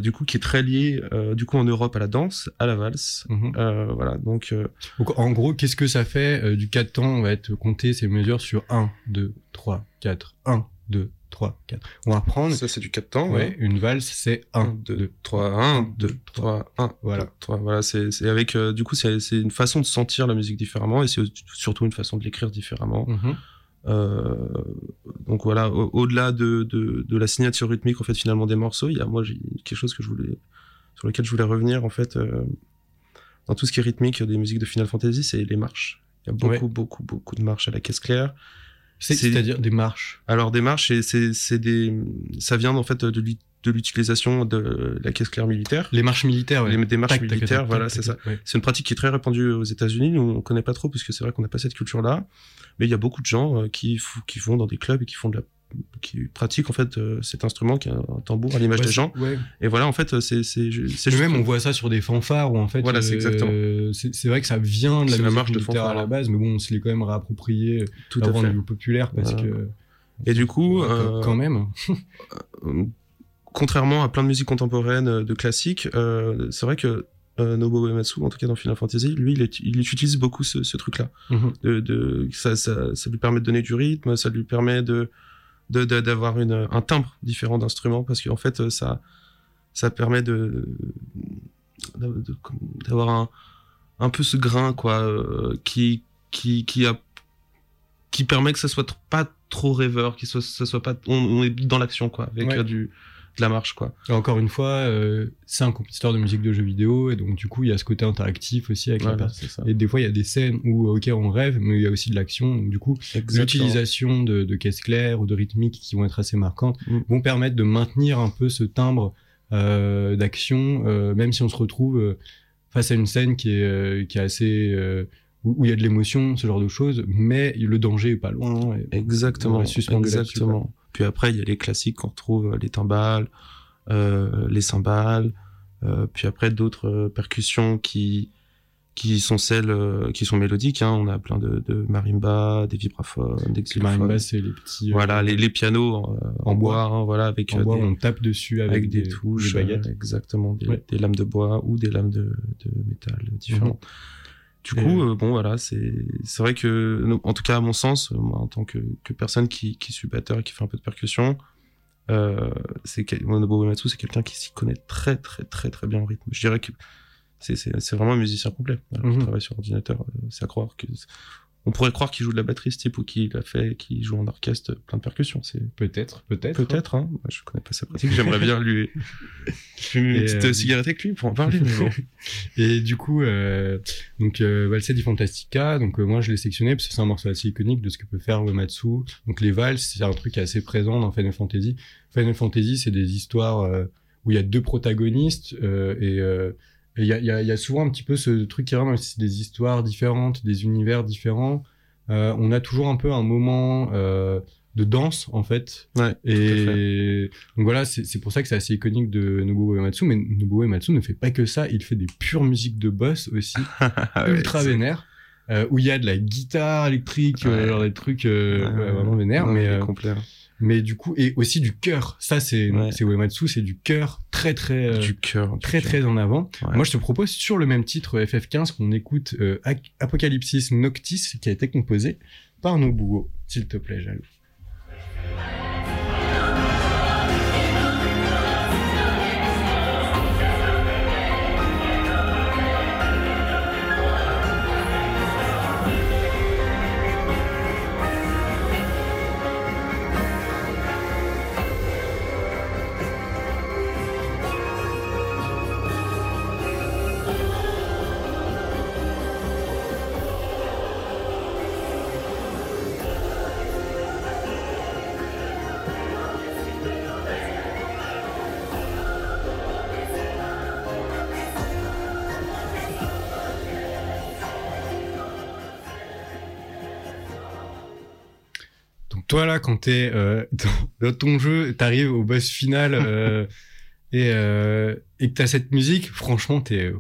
Du coup, qui est très lié, du coup, en Europe à la danse, à la valse. Mmh. Voilà, donc, en gros, qu'est-ce que ça fait du 4 temps? On va compter ces mesures sur 1, 2, 3, 4, 1, 2, 3, 4. On va prendre. Ça, c'est du 4 temps. Ouais, ouais. Une valse, c'est 1, 2, 3, 1, 2, 3, 1. Voilà. 3, voilà, c'est avec, du coup, c'est une façon de sentir la musique différemment et c'est surtout une façon de l'écrire différemment. Mmh. Donc voilà, au-delà de la signature rythmique en fait finalement des morceaux, j'ai quelque chose sur lequel je voulais revenir en fait dans tout ce qui est rythmique des musiques de Final Fantasy, c'est les marches. Il y a beaucoup de marches à la caisse claire. C'est-à-dire des marches. Alors des marches, ça vient en fait de l'utilisation de la caisse claire militaire. Les marches militaires, ouais. Des marches militaires, voilà, c'est ça. Ouais. C'est une pratique qui est très répandue aux États-Unis, nous on connaît pas trop parce que c'est vrai qu'on n'a pas cette culture-là, mais il y a beaucoup de gens qui vont dans des clubs et qui pratiquent en fait cet instrument qui est un tambour à l'image des gens. Ouais. Et voilà, en fait, c'est juste... même on voit ça sur des fanfares où en fait voilà, c'est exactement. C'est vrai que ça vient de la marche de fanfare à la base, mais bon, on se l'est quand même réapproprié tout à fait populaire parce que et du coup quand même contrairement à plein de musiques contemporaines, de classiques, c'est vrai que Nobuo Uematsu, en tout cas dans Final Fantasy, lui, il utilise beaucoup ce truc-là. Mm-hmm. Ça lui permet de donner du rythme, ça lui permet d'avoir un timbre différent d'instrument, parce qu'en fait, ça permet d'avoir un peu ce grain, quoi, qui permet que ça soit pas trop rêveur, ça soit pas, on est dans l'action, quoi, avec de la marche, quoi. Et encore une fois, c'est un compositeur de musique de jeux vidéo, et donc du coup il y a ce côté interactif aussi avec la personne. Et des fois il y a des scènes où on rêve, mais il y a aussi de l'action. Donc du coup, exactement, l'utilisation de caisse claire ou de rythmique qui vont être assez marquantes vont permettre de maintenir un peu ce timbre d'action, même si on se retrouve face à une scène qui est assez où il y a de l'émotion, ce genre de choses, mais le danger est pas loin. Hein, exactement. Exactement. Puis après, il y a les classiques qu'on retrouve, les timbales, les cymbales, puis après d'autres percussions qui sont celles qui sont mélodiques. Hein. On a plein de marimbas, des vibraphones, des xylophones. Les marimbas, c'est les petits. Voilà, les pianos en bois. Hein, voilà, avec en bois, on tape dessus avec des touches, des baguettes, exactement, des lames de bois ou des lames de métal différentes. Mm-hmm. Du coup, bon, voilà, c'est vrai que, en tout cas, à mon sens, moi, en tant que personne qui suis batteur et qui fait un peu de percussion, Nobuo Uematsu, c'est quelqu'un qui s'y connaît très, très, très, très bien en rythme. Je dirais que c'est vraiment un musicien complet. Alors, il travaille sur ordinateur, c'est à croire que... On pourrait croire qu'il joue de la batterie, ce type, ou qu'il joue en orchestre, plein de percussions. C'est... Peut-être. Hein. Moi, je connais pas sa pratique. J'aimerais bien lui fumer une petite cigarette avec lui pour en parler. Mais bon. Et du coup, Valse di Fantastica. Donc moi, je l'ai sélectionné parce que c'est un morceau assez iconique de ce que peut faire Uematsu. Donc les valses, c'est un truc assez présent dans Final Fantasy. Final Fantasy, c'est des histoires où il y a deux protagonistes et il y a souvent un petit peu ce truc qui rame, même si c'est des histoires différentes, des univers différents. On a toujours un peu un moment de danse, en fait. Ouais, et donc voilà, c'est pour ça que c'est assez iconique de Nobuo Uematsu. Mais Nobuo Uematsu ne fait pas que ça. Il fait des pures musiques de boss aussi, ultra vénères, où il y a de la guitare électrique, genre des trucs vraiment vénères. Mais complet. Mais du coup, et aussi du cœur. Ça, c'est Uematsu, c'est du cœur très en avant. Ouais. Moi, je te propose sur le même titre FF15 qu'on écoute Apocalypsis Noctis, qui a été composé par Nobuo. S'il te plaît, Jaloux. toi là, quand t'es dans ton jeu, t'arrives au boss final et que t'as cette musique, franchement, t'es...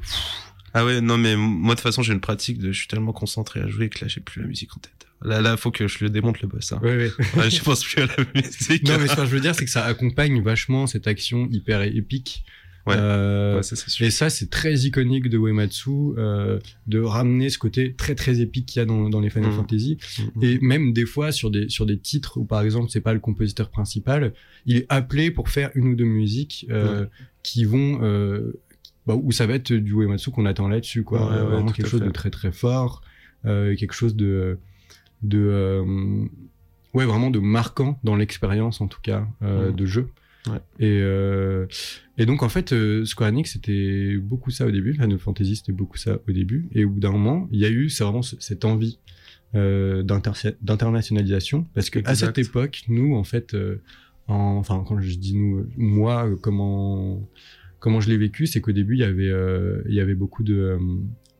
Ah ouais, non mais moi de toute façon j'ai une pratique de je suis tellement concentré à jouer que là j'ai plus la musique en tête. Là faut que je le démonte le boss. Hein. Ouais. Ouais, je pense plus à la musique. Non mais ce que je veux dire c'est que ça accompagne vachement cette action hyper épique. Ouais, ça, c'est sûr. Et ça c'est très iconique de Uematsu de ramener ce côté très très épique qu'il y a dans les Final Fantasy et même des fois sur des titres où par exemple c'est pas le compositeur principal, il est appelé pour faire une ou deux musiques qui vont où ça va être du Uematsu qu'on attend là-dessus, quoi. Ouais, vraiment quelque chose de très très fort, quelque chose vraiment de marquant dans l'expérience en tout cas de jeu. Ouais. Et donc en fait Square Enix c'était beaucoup ça au début, Final Fantasy c'était beaucoup ça au début, et au bout d'un moment il y a eu cette envie d'internationalisation parce que à cette époque nous en fait, quand je dis nous, moi comment je l'ai vécu, c'est qu'au début il y avait beaucoup de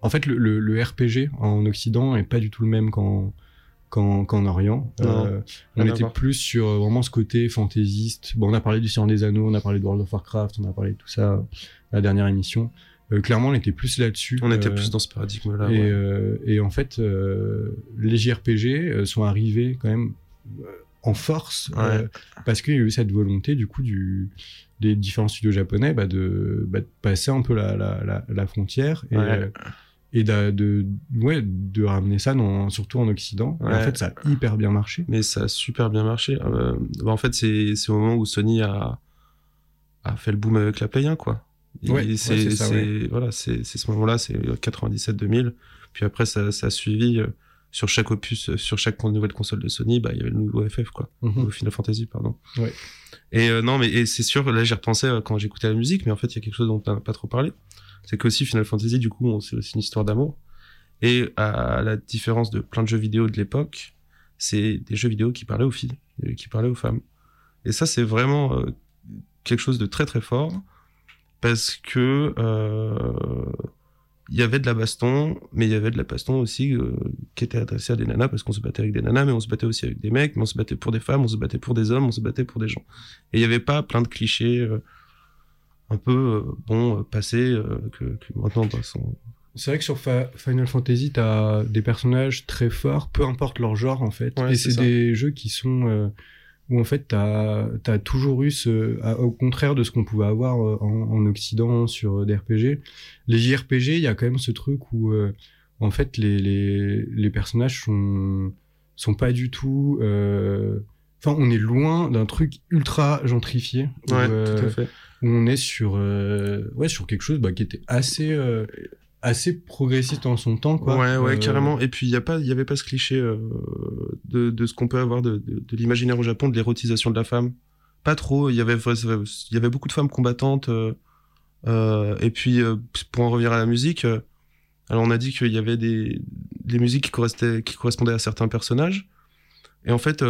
en fait le RPG en Occident est pas du tout le même qu'en Orient. On était plus sur vraiment ce côté fantaisiste. Bon, on a parlé du Seigneur des Anneaux, on a parlé de World of Warcraft, on a parlé de tout ça la dernière émission. Clairement, on était plus là-dessus. On était plus dans ce paradigme-là. Et en fait, les JRPG sont arrivés quand même en force parce qu'il y a eu cette volonté du coup des différents studios japonais de passer un peu la frontière et de ramener ça surtout en Occident. Ouais. En fait, ça a hyper bien marché. Mais ça a super bien marché. En fait, c'est au moment où Sony a fait le boom avec la Play 1, quoi. C'est ce moment-là, c'est 97-2000. Puis après, ça a suivi sur chaque opus, sur chaque nouvelle console de Sony, il y avait le nouveau FF, quoi. Mm-hmm. Final Fantasy, pardon. Ouais. Et c'est sûr, là, j'y repensais quand j'écoutais la musique, mais en fait, il y a quelque chose dont on n'a pas trop parlé. C'est que aussi Final Fantasy, du coup, c'est aussi une histoire d'amour. Et à la différence de plein de jeux vidéo de l'époque, c'est des jeux vidéo qui parlaient aux filles, qui parlaient aux femmes. Et ça, c'est vraiment quelque chose de très très fort parce que il y avait de la baston, mais il y avait de la baston aussi qui était adressée à des nanas parce qu'on se battait avec des nanas, mais on se battait aussi avec des mecs, mais on se battait pour des femmes, on se battait pour des hommes, on se battait pour des gens. Et il y avait pas plein de clichés. Un peu passé que maintenant c'est vrai que sur Final Fantasy t'as des personnages très forts peu importe leur genre en fait et c'est des jeux qui sont où en fait t'as toujours eu au contraire de ce qu'on pouvait avoir en Occident sur des RPG, les JRPG il y a quand même ce truc où en fait les personnages sont pas du tout on est loin d'un truc ultra gentrifié où, tout à fait. Où on est sur sur quelque chose qui était assez progressiste en son temps, quoi. Carrément. Et puis il y avait pas ce cliché de ce qu'on peut avoir de l'imaginaire au Japon, de l'érotisation de la femme. Pas trop. Il y avait beaucoup de femmes combattantes. Et puis pour en revenir à la musique, alors on a dit qu'il y avait des musiques qui correspondaient à certains personnages. Et en fait,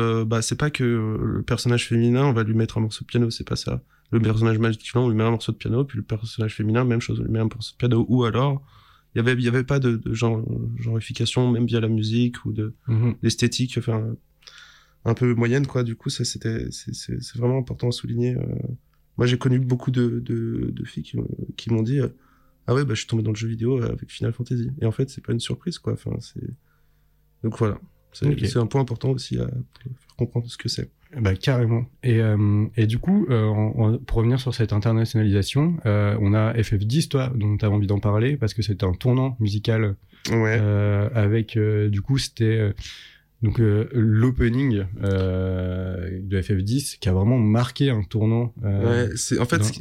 c'est pas que le personnage féminin, on va lui mettre un morceau de piano, c'est pas ça. Le personnage masculin, on lui met un morceau de piano, puis le personnage féminin, même chose, on lui met un morceau de piano. Ou alors, il y avait pas de genreification, même via la musique ou d'esthétique, enfin, un peu moyenne, quoi. Du coup, ça, c'est vraiment important à souligner. Moi, j'ai connu beaucoup de filles qui m'ont dit, je suis tombé dans le jeu vidéo avec Final Fantasy. Et en fait, c'est pas une surprise, quoi. Enfin, donc voilà. C'est un point important aussi à faire comprendre ce que c'est. Carrément. Et du coup, pour revenir sur cette internationalisation, on a FF10, toi, dont tu as envie d'en parler, parce que c'était un tournant musical. Ouais. Avec, du coup, c'était l'opening de FF10 qui a vraiment marqué un tournant. Il s'est passé.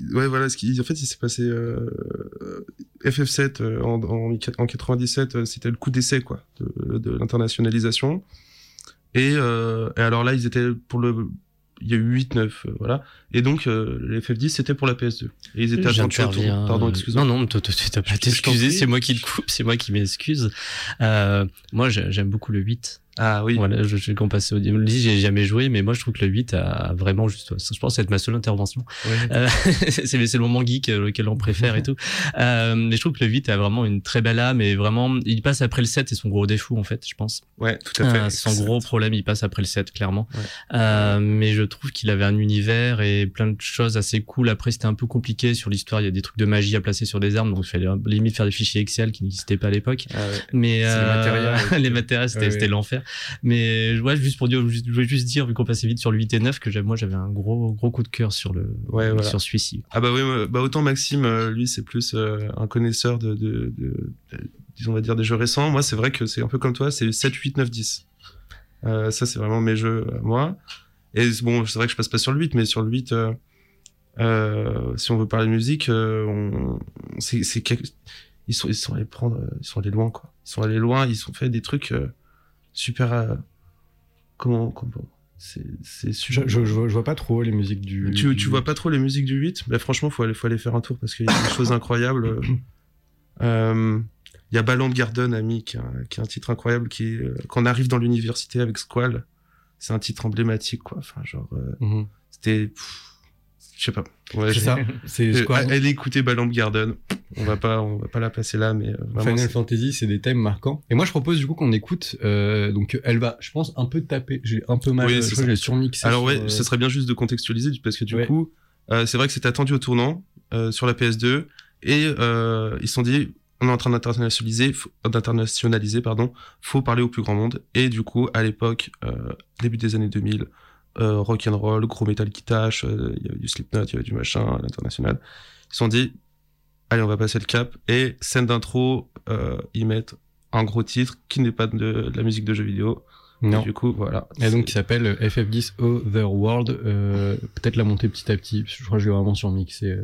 FF7 en 97, c'était le coup d'essai, quoi, de l'internationalisation. Et alors là, ils étaient il y a eu 8, 9, voilà. Et donc, les FF10, c'était pour la PS2. Et ils étaient à 24 ans. Pardon, excuse-moi. Non, t'as pas t'excuser, c'est moi qui te coupe, c'est moi qui m'excuse. Moi, j'aime beaucoup le 8. Ah oui. Voilà, je suis compassé au Diable. Le 10, j'ai jamais joué, mais moi, je trouve que le 8 a vraiment juste, je pense, c'est ma seule intervention. Oui. C'est le moment geek, lequel on préfère et tout. Mais je trouve que le 8 a vraiment une très belle âme et vraiment, il passe après le 7 et son gros défaut, en fait, je pense. Ouais, tout à fait. Son gros problème, il passe après le 7, clairement. Ouais. Mais je trouve qu'il avait un univers et plein de choses assez cool. Après, c'était un peu compliqué sur l'histoire. Il y a des trucs de magie à placer sur des armes, donc il fallait limite faire des fichiers Excel qui n'existaient pas à l'époque. Ah ouais. Mais, les matériaux, c'était l'enfer. Mais ouais, je voulais juste dire, vu qu'on passait vite sur le 8 et 9, que moi j'avais un gros coup de cœur sur sur celui-ci. Ah bah oui, bah autant Maxime, lui c'est plus un connaisseur de on va dire des jeux récents. Moi c'est vrai que c'est un peu comme toi, c'est 7, 8, 9, 10. Ça c'est vraiment mes jeux moi. Et bon, c'est vrai que je passe pas sur le 8, mais sur le 8 si on veut parler musique, ils sont allés loin quoi. Ils ont fait des trucs super c'est super. Je vois pas trop les musiques du tu vois pas trop les musiques du 8, mais franchement faut aller faire un tour parce qu'il y a des choses incroyables. Il y a Ballant Garden ami qui est un titre incroyable qui quand on arrive dans l'université avec Squall, c'est un titre emblématique quoi, enfin genre c'était je sais pas. Ouais, c'est ça. C'est Squall. Allez écouter Ballant Garden. On va pas la passer là, mais vraiment, Final Fantasy, c'est des thèmes marquants. Et moi, je propose du coup qu'on écoute. Donc, elle va, je pense, un peu taper. J'ai un peu mal. Oui, je l'ai surmixé. Alors ouais, ça serait bien juste de contextualiser parce que du coup, c'est vrai que c'est attendu au tournant sur la PS2 et ils se sont dit, on est en train d'internationaliser, faut parler au plus grand monde. Et du coup, à l'époque, début des années 2000. Rock'n'roll, gros métal qui tâche, il y avait du Slipknot, il y avait du machin à l'international. Ils se sont dit, allez, on va passer le cap. Et scène d'intro, ils mettent un gros titre qui n'est pas de la musique de jeux vidéo. Non. Et du coup, voilà. Et donc, qui s'appelle FF10 Otherworld. Peut-être la monter petit à petit. Je crois que je l'ai vraiment surmixé.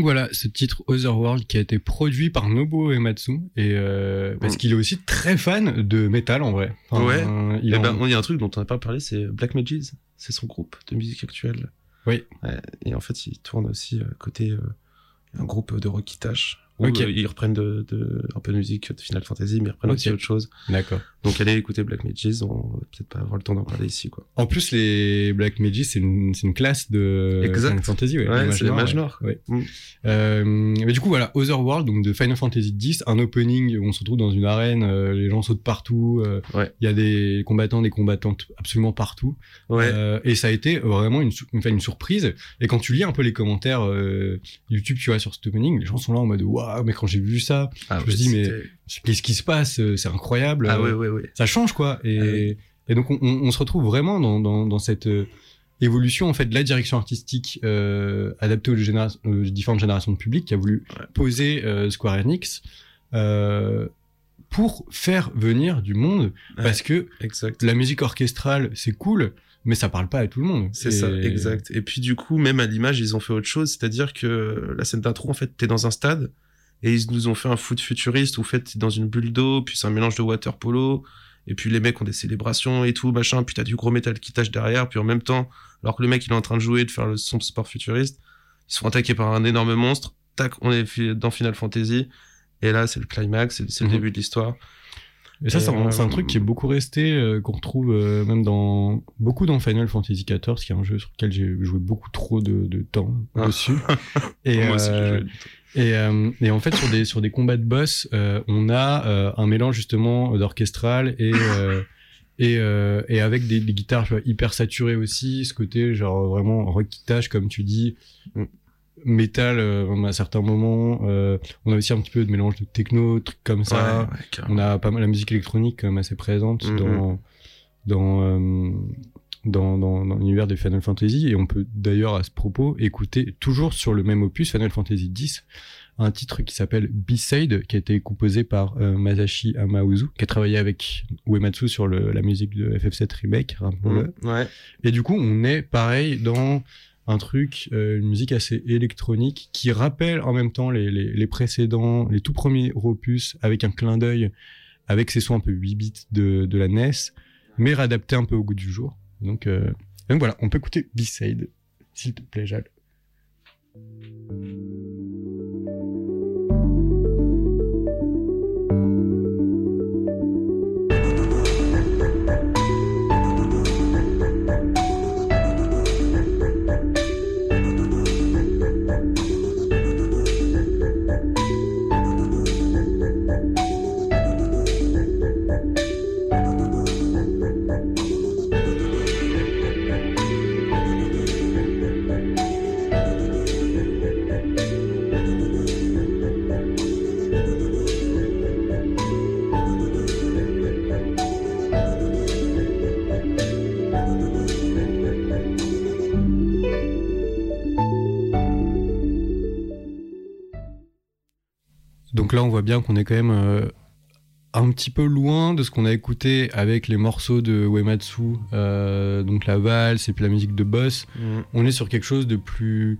Voilà, ce titre Otherworld qui a été produit par Nobuo Uematsu et parce qu'il est aussi très fan de métal en vrai. Enfin, ouais. Il y a un truc dont on n'a pas parlé, c'est Black Mages, c'est son groupe de musique actuelle. Oui. Et en fait, il tourne aussi côté un groupe de rock qui tâche. Où ils reprennent un peu de musique de Final Fantasy, mais ils reprennent aussi autre chose. D'accord. Donc allez écouter Black Mages, on va peut-être pas avoir le temps d'en parler ici, quoi. En plus, les Black Mages, c'est une classe de Final Fantasy, ouais c'est les Mages Nord. Ouais. Mais du coup, voilà, Otherworld, donc de Final Fantasy X, un opening où on se retrouve dans une arène, les gens sautent partout, il y a des combattants, des combattantes absolument partout. Ouais. Et ça a été vraiment une surprise. Et quand tu lis un peu les commentaires YouTube, tu vois, sur cet opening, les gens sont là en mode waouh. Mais quand j'ai vu ça, je me suis dit, mais qu'est-ce qui se passe? C'est incroyable. Ah ouais. Ça change, quoi. Et donc, on se retrouve vraiment dans cette évolution, en fait, de la direction artistique adaptée aux différentes générations de public qui a voulu poser Square Enix pour faire venir du monde. Parce que la musique orchestrale, c'est cool, mais ça parle pas à tout le monde. C'est ça, exact. Et puis, du coup, même à l'image, ils ont fait autre chose. C'est-à-dire que la scène d'intro, en fait, t'es dans un stade. Et ils nous ont fait un foot futuriste, où en fait, dans une bulle d'eau, puis c'est un mélange de water polo, et puis les mecs ont des célébrations et tout, machin, puis t'as du gros métal qui tâche derrière, puis en même temps, alors que le mec, il est en train de jouer, de faire son sport futuriste, ils se font attaquer par un énorme monstre, tac, on est dans Final Fantasy, et là, c'est le climax, c'est le début de l'histoire. Et ça, c'est un truc qui est beaucoup resté, qu'on retrouve même beaucoup dans Final Fantasy XIV, qui est un jeu sur lequel j'ai joué beaucoup trop de temps dessus. Et moi aussi, j'ai joué du temps. Et en fait, sur des combats de boss, on a un mélange justement d'orchestral et avec des guitares hyper saturées aussi, ce côté genre vraiment requittage comme tu dis, métal à certains moments, on a aussi un petit peu de mélange de techno, trucs comme ça, on a pas mal la musique électronique quand même assez présente dans l'univers des Final Fantasy, et on peut d'ailleurs à ce propos écouter toujours sur le même opus Final Fantasy X un titre qui s'appelle B-Side, qui a été composé par Masashi Hamauzu, qui a travaillé avec Uematsu sur la musique de FF7 Remake, rappelons-le. Et du coup on est pareil dans un truc, une musique assez électronique qui rappelle en même temps les précédents, les tout premiers opus, avec un clin d'œil avec ces sons un peu 8 bits de la NES, mais réadapté un peu au goût du jour. Donc voilà, on peut écouter B-Side, s'il te plaît, Jal. Donc là, on voit bien qu'on est quand même un petit peu loin de ce qu'on a écouté avec les morceaux de Uematsu, donc la valse et puis la musique de boss. On est sur quelque chose de plus...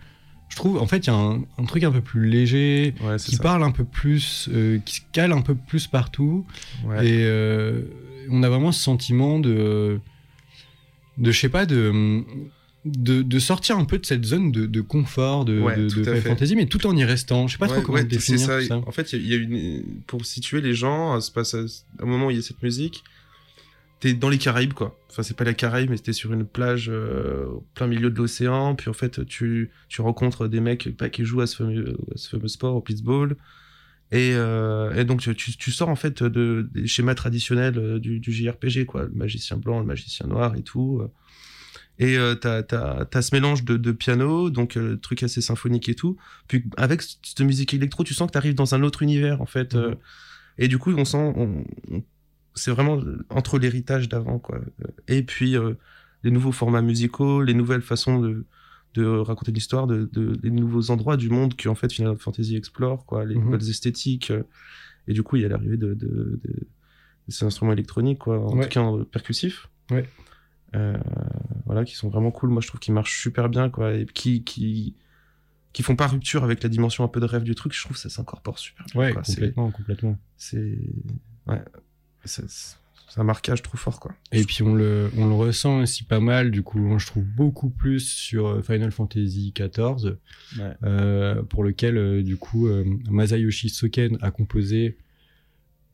Je trouve, en fait, il y a un truc un peu plus léger, qui parle un peu plus, qui se cale un peu plus partout. Et on a vraiment ce sentiment de je sais pas, de sortir un peu de cette zone de confort de fantasy, mais tout en y restant. Je sais pas trop comment définir ça. Tout ça. En fait, il y a une, pour situer les gens, se passe à un moment où il y a cette musique, t'es dans les Caraïbes, quoi. Enfin, c'est pas la Caraïbe, mais t'es sur une plage au plein milieu de l'océan, puis en fait, tu rencontres des mecs qui jouent à ce fameux sport, au pitball, et donc tu sors en fait des schémas traditionnels du JRPG, quoi. Le magicien blanc, le magicien noir et tout... Et t'as ce mélange de piano, donc truc assez symphonique et tout. Puis avec cette musique électro, tu sens que t'arrives dans un autre univers en fait. Et du coup, on sent, c'est vraiment entre l'héritage d'avant, quoi. Et puis les nouveaux formats musicaux, les nouvelles façons de raconter l'histoire, les nouveaux endroits du monde que en fait Final Fantasy explore, quoi. Les nouvelles esthétiques. Et du coup, il y a l'arrivée de ces instruments électroniques, quoi. En tout cas, percussifs. Voilà, qui sont vraiment cool. Moi, je trouve qu'ils marchent super bien, quoi, et qui font pas rupture avec la dimension un peu de rêve du truc. Je trouve que ça s'incorpore super bien. Quoi. Complètement. C'est un marquage trop fort, quoi. Et puis on le ressent aussi pas mal. Du coup, moi, je trouve beaucoup plus sur Final Fantasy XIV, pour lequel du coup Masayoshi Soken a composé.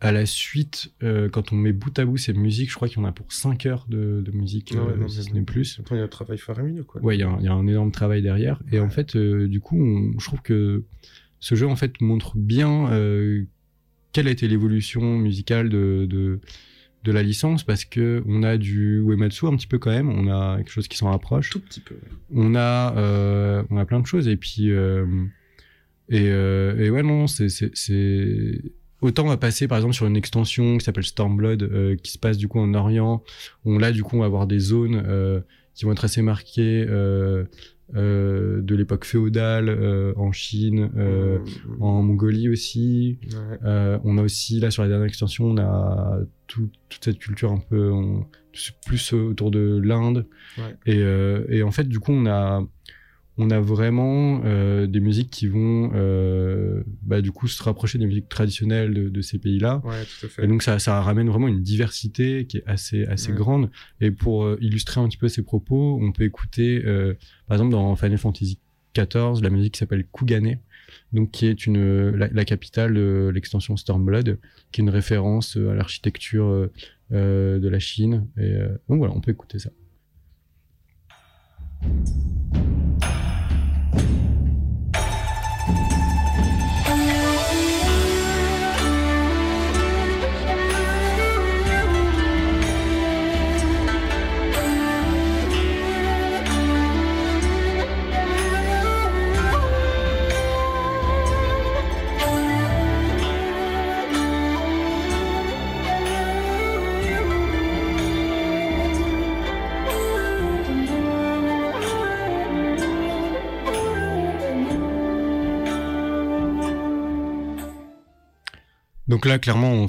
À la suite, quand on met bout à bout ces musiques, je crois qu'il y en a pour 5 heures de musique, si ce n'est plus. Il y a un travail faramineux, quoi. Ouais, il y a un énorme travail derrière. Et en fait, du coup, je trouve que ce jeu en fait montre bien quelle a été l'évolution musicale de la licence, parce que on a du Uematsu un petit peu quand même. On a quelque chose qui s'en rapproche. Tout petit peu. On a plein de choses. Et puis et ouais, non, c'est autant on va passer par exemple sur une extension qui s'appelle Stormblood, qui se passe du coup en Orient. Là du coup on va avoir des zones qui vont être assez marquées de l'époque féodale en Chine, en Mongolie aussi. On a aussi là sur la dernière extension on a toute cette culture un peu plus autour de l'Inde. Et en fait du coup on a vraiment des musiques qui vont du coup se rapprocher des musiques traditionnelles de ces pays-là. Ouais, tout à fait. Et donc ça ramène vraiment une diversité qui est assez grande. Et pour illustrer un petit peu ces propos, on peut écouter par exemple dans Final Fantasy XIV la musique qui s'appelle Kugane, donc qui est la capitale de l'extension Stormblood, qui est une référence à l'architecture de la Chine. Et donc voilà, on peut écouter ça. Donc là, clairement, on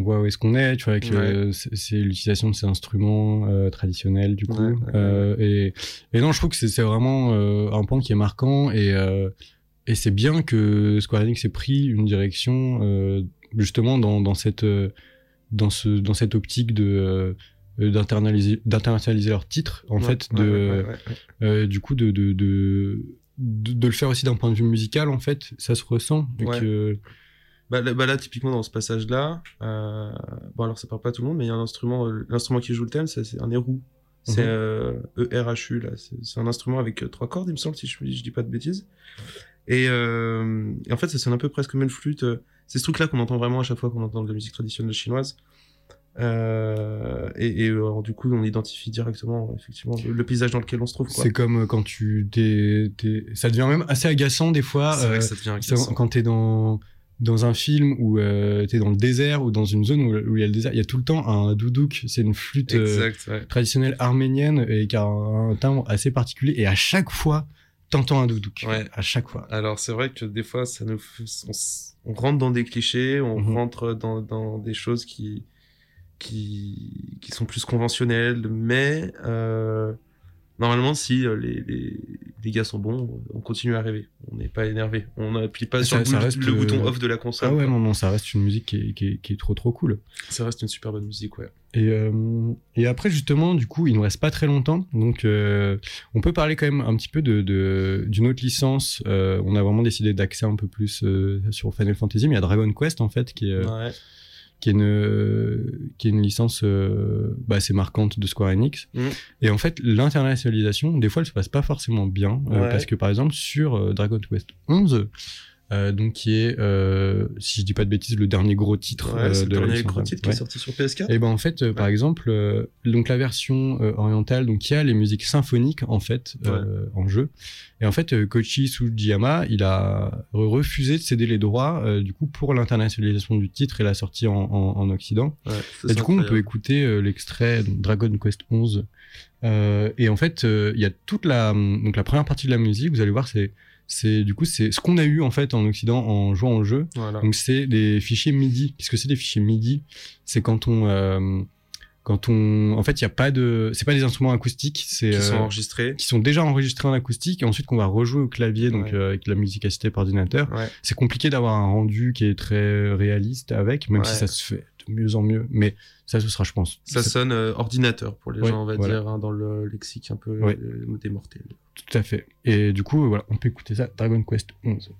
voit où est-ce qu'on est, tu vois, avec c'est l'utilisation de ces instruments traditionnels, du coup. Ouais, ouais. Et non, je trouve que c'est vraiment un point qui est marquant, et c'est bien que Square Enix ait pris une direction, justement, dans cette optique de... D'internaliser leur titre, en fait, du coup, de le faire aussi d'un point de vue musical, en fait, ça se ressent. Ouais. Que... Bah là, typiquement, dans ce passage-là, bon, alors ça parle pas à tout le monde, mais il y a un instrument, l'instrument qui joue le thème, c'est un érou. C'est ERHU, là. C'est un instrument avec 3 cordes, il me semble, si je dis pas de bêtises. Et en fait, ça sonne un peu presque comme une flûte. C'est ce truc-là qu'on entend vraiment à chaque fois qu'on entend de la musique traditionnelle chinoise. Alors, du coup, on identifie directement, effectivement, le paysage dans lequel on se trouve, quoi. C'est comme quand ça devient même assez agaçant des fois. C'est vrai que ça devient agaçant. Quand t'es dans un film où t'es dans le désert ou dans une zone où il y a le désert, il y a tout le temps un doudouk, c'est une flûte traditionnelle arménienne et qui a un timbre assez particulier, et à chaque fois t'entends un doudouk. Ouais. À chaque fois. Alors c'est vrai que des fois ça nous on rentre dans des clichés, on rentre dans des choses qui sont plus conventionnels, mais normalement, si les gars sont bons, on continue à rêver. On n'est pas énervé. On n'appuie pas sur le bouton off de la console. Ah ouais, non, ça reste une musique qui est trop, trop cool. Ça reste une super bonne musique, ouais. Et après, justement, du coup, il ne nous reste pas très longtemps. Donc, on peut parler quand même un petit peu d'une autre licence. On a vraiment décidé d'axer un peu plus sur Final Fantasy, mais il y a Dragon Quest, en fait, qui est... Qui est une licence assez marquante de Square Enix. Et en fait, l'internationalisation, des fois, elle se passe pas forcément bien. Parce que, par exemple, sur Dragon Quest 11, donc, qui est, si je dis pas de bêtises, le dernier gros titre qui est sorti sur PS4. Et ben, en fait, par exemple, donc, la version orientale, donc, il y a les musiques symphoniques, en fait, en jeu. Et en fait, Koichi Sugiyama, il a refusé de céder les droits, du coup, pour l'internationalisation du titre et la sortie en Occident. Ouais, et du coup, on peut écouter l'extrait de Dragon Quest 11. Et en fait, il y a toute la première partie de la musique, vous allez voir, c'est ce qu'on a eu en fait en Occident en jouant au jeu. Voilà. Donc, c'est des fichiers MIDI. Qu'est-ce que c'est des fichiers MIDI ? C'est quand on en fait, il y a pas de c'est pas des instruments acoustiques, c'est qui sont déjà enregistrés en acoustique et ensuite qu'on va rejouer au clavier, donc avec de la musique assistée par ordinateur. Ouais. C'est compliqué d'avoir un rendu qui est très réaliste avec, même si ça se fait de mieux en mieux, mais ça ce sera, je pense, ça sonne ordinateur pour les gens, on va dire, dans le lexique un peu des mortels. Tout à fait. Et du coup, voilà, on peut écouter ça, Dragon Quest 11.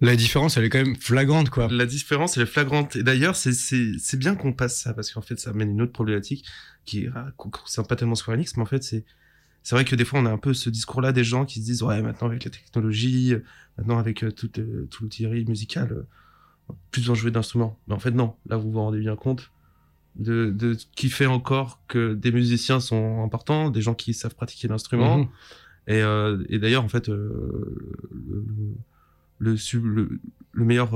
La différence, elle est quand même flagrante, quoi. La différence, elle est flagrante. Et d'ailleurs, c'est bien qu'on passe ça, parce qu'en fait, ça amène une autre problématique qui est, c'est pas tellement Square Enix, mais en fait, c'est vrai que des fois, on a un peu ce discours-là des gens qui se disent, ouais, maintenant, avec la technologie, maintenant, avec tout l'outil musical, plus en jouer d'instruments. Mais en fait, non. Là, vous vous rendez bien compte de qui fait encore que des musiciens sont importants, des gens qui savent pratiquer l'instrument. Mmh. Et d'ailleurs, en fait, le meilleur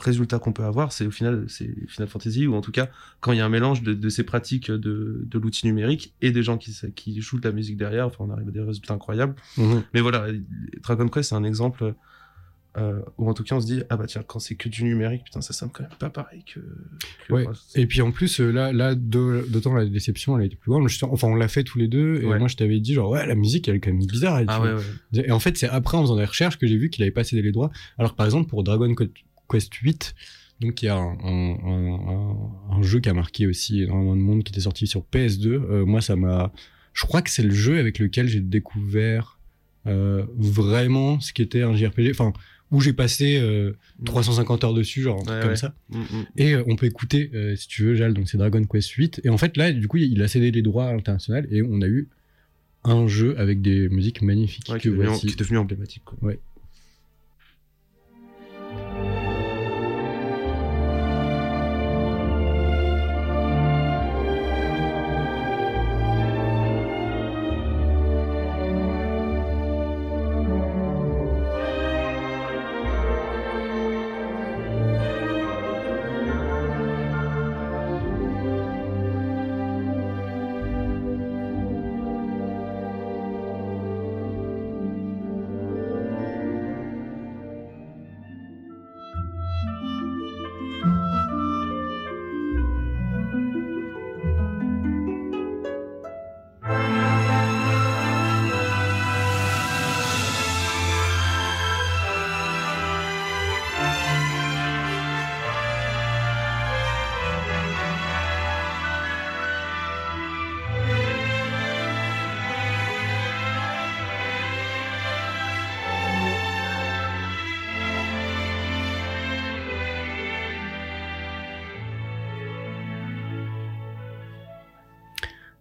résultat qu'on peut avoir, c'est au final, c'est Final Fantasy, ou en tout cas quand il y a un mélange de ces pratiques de l'outil numérique et des gens qui jouent de la musique derrière, enfin on arrive à des résultats incroyables. Mais voilà, Dragon Quest, c'est un exemple où en tout cas on se dit, ah bah tiens, quand c'est que du numérique, putain, ça sonne quand même pas pareil que ouais. Et puis en plus là d'autant la déception elle a été plus grande, on l'a fait tous les deux, et moi je t'avais dit genre, ouais, la musique elle est quand même bizarre, et en fait c'est après en faisant des recherches que j'ai vu qu'il avait pas cédé les droits, alors que par exemple pour Dragon Quest 8, donc il y a un jeu qui a marqué aussi énormément de monde, qui était sorti sur PS2, moi je crois que c'est le jeu avec lequel j'ai découvert vraiment ce qui était un JRPG, enfin où j'ai passé 350 heures dessus, genre un truc comme ça. Et on peut écouter, si tu veux, Jal, donc c'est Dragon Quest 8. Et en fait, là, du coup, il a cédé les droits à l'international et on a eu un jeu avec des musiques magnifiques que voici. Qui est devenu emblématique, quoi. Ouais.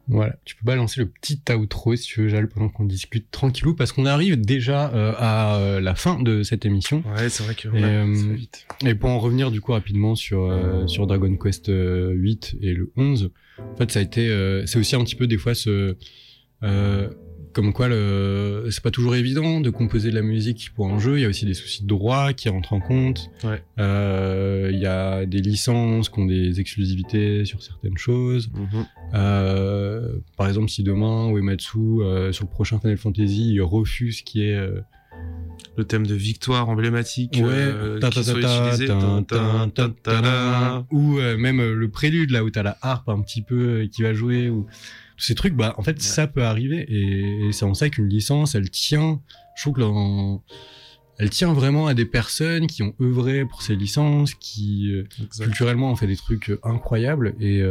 Voilà, tu peux balancer le petit outro si tu veux, Jal, pendant qu'on discute tranquillou, parce qu'on arrive déjà à la fin de cette émission. Ouais, c'est vrai que ça va vite. Et pour en revenir du coup rapidement sur Dragon Quest 8 et le 11, en fait ça a été, c'est aussi un petit peu des fois comme quoi c'est pas toujours évident de composer de la musique pour un jeu. Il y a aussi des soucis de droit qui rentrent en compte. Ouais. Il y a des licences qui ont des exclusivités sur certaines choses. Mm-hmm. Par exemple, si demain Uematsu sur le prochain Final Fantasy il refuse qui est le thème de victoire emblématique qui soit utilisé, ou même le prélude là où t'as la harpe un petit peu qui va jouer, ou tous ces trucs, bah en fait ça peut arriver, et c'est en ça qu'une licence elle tient. Je trouve que elle tient vraiment à des personnes qui ont œuvré pour ces licences, qui culturellement ont fait des trucs incroyables, et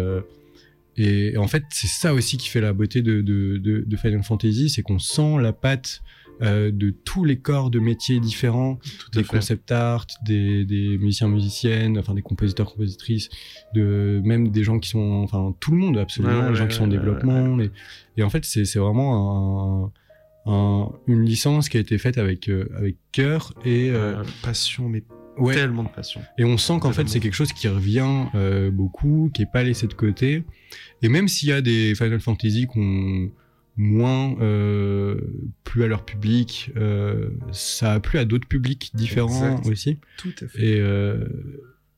en fait c'est ça aussi qui fait la beauté de Final Fantasy, c'est qu'on sent la patte de tous les corps de métiers différents, des concept art, des musiciens, musiciennes, enfin des compositeurs, compositrices, même des gens qui sont, enfin tout le monde absolument, les gens qui sont en développement, et en fait c'est vraiment une licence qui a été faite avec cœur et passion, mais tellement de passion. Et on sent qu'en fait c'est quelque chose qui revient beaucoup, qui est pas laissé de côté, et même s'il y a des Final Fantasy qu'on moins plus à leur public, ça a plu à d'autres publics différents aussi. Tout à fait.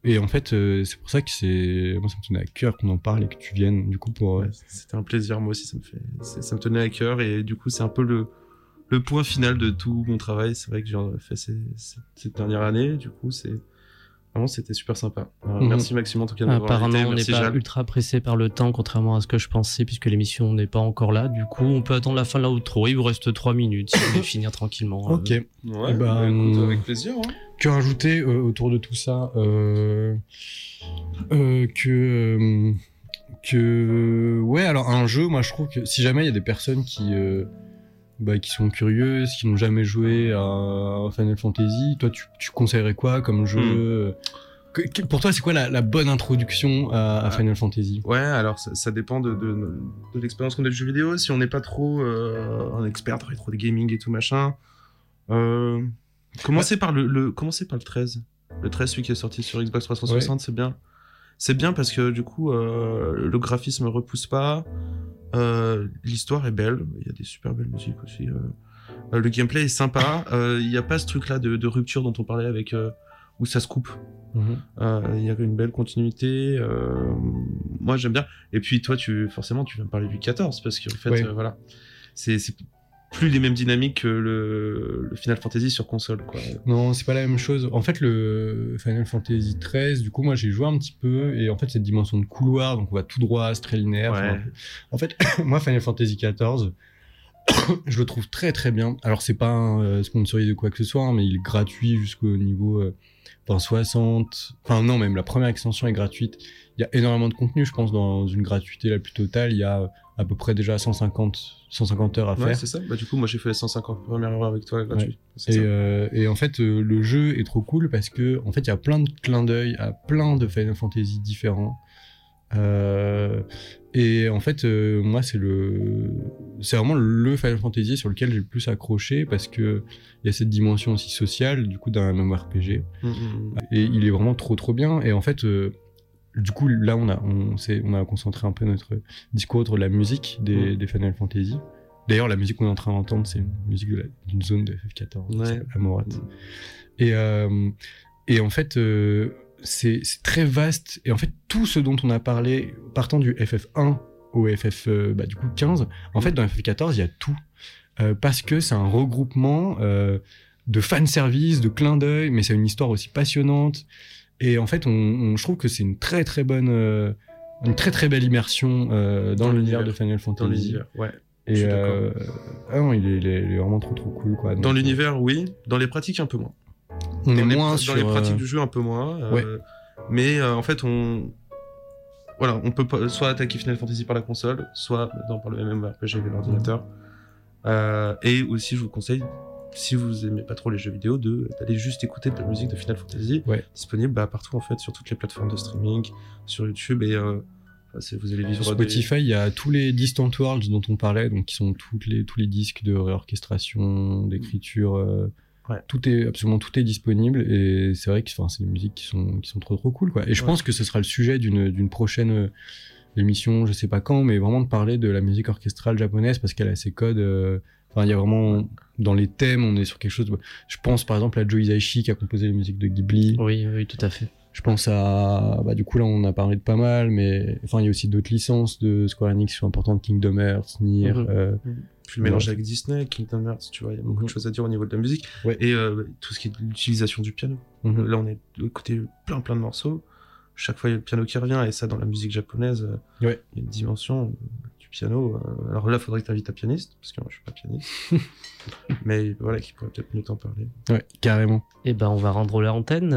Et en fait c'est pour ça que moi ça me tenait à cœur qu'on en parle et que tu viennes du coup pour c'était un plaisir. Moi aussi ça me tenait à cœur, et du coup c'est un peu le point final de tout mon travail. C'est vrai que j'ai fait cette dernière année, du coup c'est vraiment, c'était super sympa. Merci Maxime en tout cas d'avoir invité. Apparemment, on n'est pas ultra pressé par le temps, contrairement à ce que je pensais, puisque l'émission n'est pas encore là. Du coup, on peut attendre la fin de la outro. Il vous reste 3 minutes, si vous voulez finir tranquillement. Ok. Ouais, écoute, avec plaisir. Hein. Que rajouter autour de tout ça ouais, alors un jeu, moi je trouve que si jamais il y a des personnes qui sont curieuses, qui n'ont jamais joué à Final Fantasy, toi tu conseillerais quoi comme jeu? Pour toi c'est quoi la bonne introduction à Final Fantasy? Ouais, alors ça dépend de l'expérience qu'on a du jeu vidéo. Si on n'est pas trop un expert de rétro gaming et tout machin, commencez par le 13. Le 13, celui qui est sorti sur Xbox 360, c'est bien parce que du coup le graphisme repousse pas. L'histoire est belle, il y a des super belles musiques aussi. Le gameplay est sympa, il n'y a pas ce truc-là de rupture dont on parlait avec où ça se coupe. Il y a une belle continuité. Moi j'aime bien. Et puis toi, tu viens me parler du 14 parce qu'en fait, c'est plus les mêmes dynamiques que le Final Fantasy sur console, quoi. Non, c'est pas la même chose. En fait, le Final Fantasy XIII, du coup, moi, j'ai joué un petit peu, et en fait, cette dimension de couloir, donc on va tout droit, c'est très linéaire. Ouais. En fait, moi, Final Fantasy XIV, je le trouve très, très bien. Alors, c'est pas sponsorisé de quoi que ce soit, hein, mais il est gratuit jusqu'au niveau 60. Enfin, non, même la première extension est gratuite. Il y a énormément de contenu, je pense, dans une gratuité la plus totale. Il y a à peu près déjà 150 heures à faire. Ouais, c'est ça. Bah, du coup, moi, j'ai fait les 150 premières heures avec toi, gratuit. Ouais. Et en fait, le jeu est trop cool parce que, en fait, il y a plein de clins d'œil à plein de Final Fantasy différents. Et en fait, moi, c'est vraiment le Final Fantasy sur lequel j'ai le plus accroché parce que il y a cette dimension aussi sociale, du coup, d'un MMORPG. Mmh. Et il est vraiment trop bien. Et en fait, du coup, là, on a concentré un peu notre discours autour de la musique des Final Fantasy. D'ailleurs, la musique qu'on est en train d'entendre, c'est une musique d'une zone de FF14, ouais. Amorate. Ouais. Et en fait, c'est très vaste. Et en fait, tout ce dont on a parlé, partant du FF1 au FF15, en fait, dans FF14, il y a tout. Parce que c'est un regroupement de fanservice, de clin d'œil, mais c'est une histoire aussi passionnante. Et en fait, je trouve que c'est une très bonne, une très belle immersion dans l'univers de Final Fantasy. Dans l'univers, ouais. Et il est vraiment trop cool, quoi. Dans l'univers, oui. Dans les pratiques, un peu moins. Dans les pratiques du jeu, un peu moins. Ouais. Mais en fait, on peut soit attaquer Final Fantasy par la console, soit par le MMORPG et l'ordinateur. Et aussi, je vous conseille, si vous aimez pas trop les jeux vidéo, d'aller juste écouter de la musique de Final Fantasy, ouais. Disponible partout en fait, sur toutes les plateformes de streaming, sur YouTube et vous allez vivre sur Spotify. Il y a tous les Distant Worlds dont on parlait, donc qui sont tous les disques de réorchestration, d'écriture, ouais. Tout est disponible et c'est vrai que c'est des musiques qui sont trop cool, quoi. Et je pense que ce sera le sujet d'une prochaine émission, je sais pas quand, mais vraiment de parler de la musique orchestrale japonaise parce qu'elle a ses codes. Il y a vraiment, dans les thèmes, on est sur quelque chose... Je pense par exemple à Joe Hisaishi qui a composé les musiques de Ghibli. Oui, tout à fait. Je pense à... du coup, là, on a parlé de pas mal, mais... il y a aussi d'autres licences de Square Enix qui sont importantes, Kingdom Hearts, Nier... Puis le mélange avec Disney, Kingdom Hearts, tu vois, il y a beaucoup de choses à dire au niveau de la musique. Ouais. Et tout ce qui est l'utilisation du piano. Là, on a écouté plein de morceaux. Chaque fois, il y a le piano qui revient, et ça, dans la musique japonaise, il y a une dimension... piano, alors là faudrait que t'invites un pianiste parce que moi je suis pas pianiste mais voilà, qui pourrait peut-être mieux t'en parler. Ouais, carrément. Et ben on va rendre l'antenne,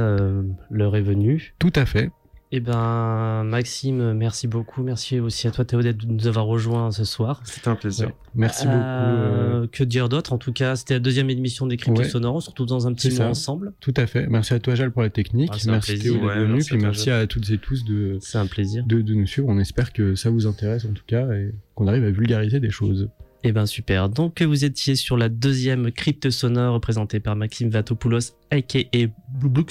l'heure est venue. Tout à fait. Et ben Maxime, merci beaucoup, merci aussi à toi Théo de nous avoir rejoints ce soir. C'était un plaisir. Ouais. Merci beaucoup. Que dire d'autre, en tout cas c'était la deuxième émission des Cryptos Sonores, surtout dans un petit mot ensemble. Tout à fait, merci à toi Jal pour la technique, merci Théo d'être venu, puis merci à toutes et tous de nous suivre, on espère que ça vous intéresse en tout cas et qu'on arrive à vulgariser des choses. Eh ben super, donc vous étiez sur la deuxième crypte sonore présentée par Maxime Vatopoulos, a.k.a. Bluebloux.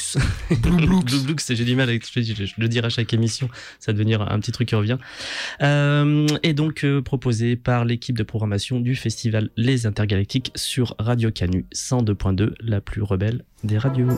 Bluebloux, j'ai du mal à expliquer, je le dirai à chaque émission, ça va devenir un petit truc qui revient. Et donc proposé par l'équipe de programmation du festival Les Intergalactiques sur Radio Canus 102.2, la plus rebelle des radios.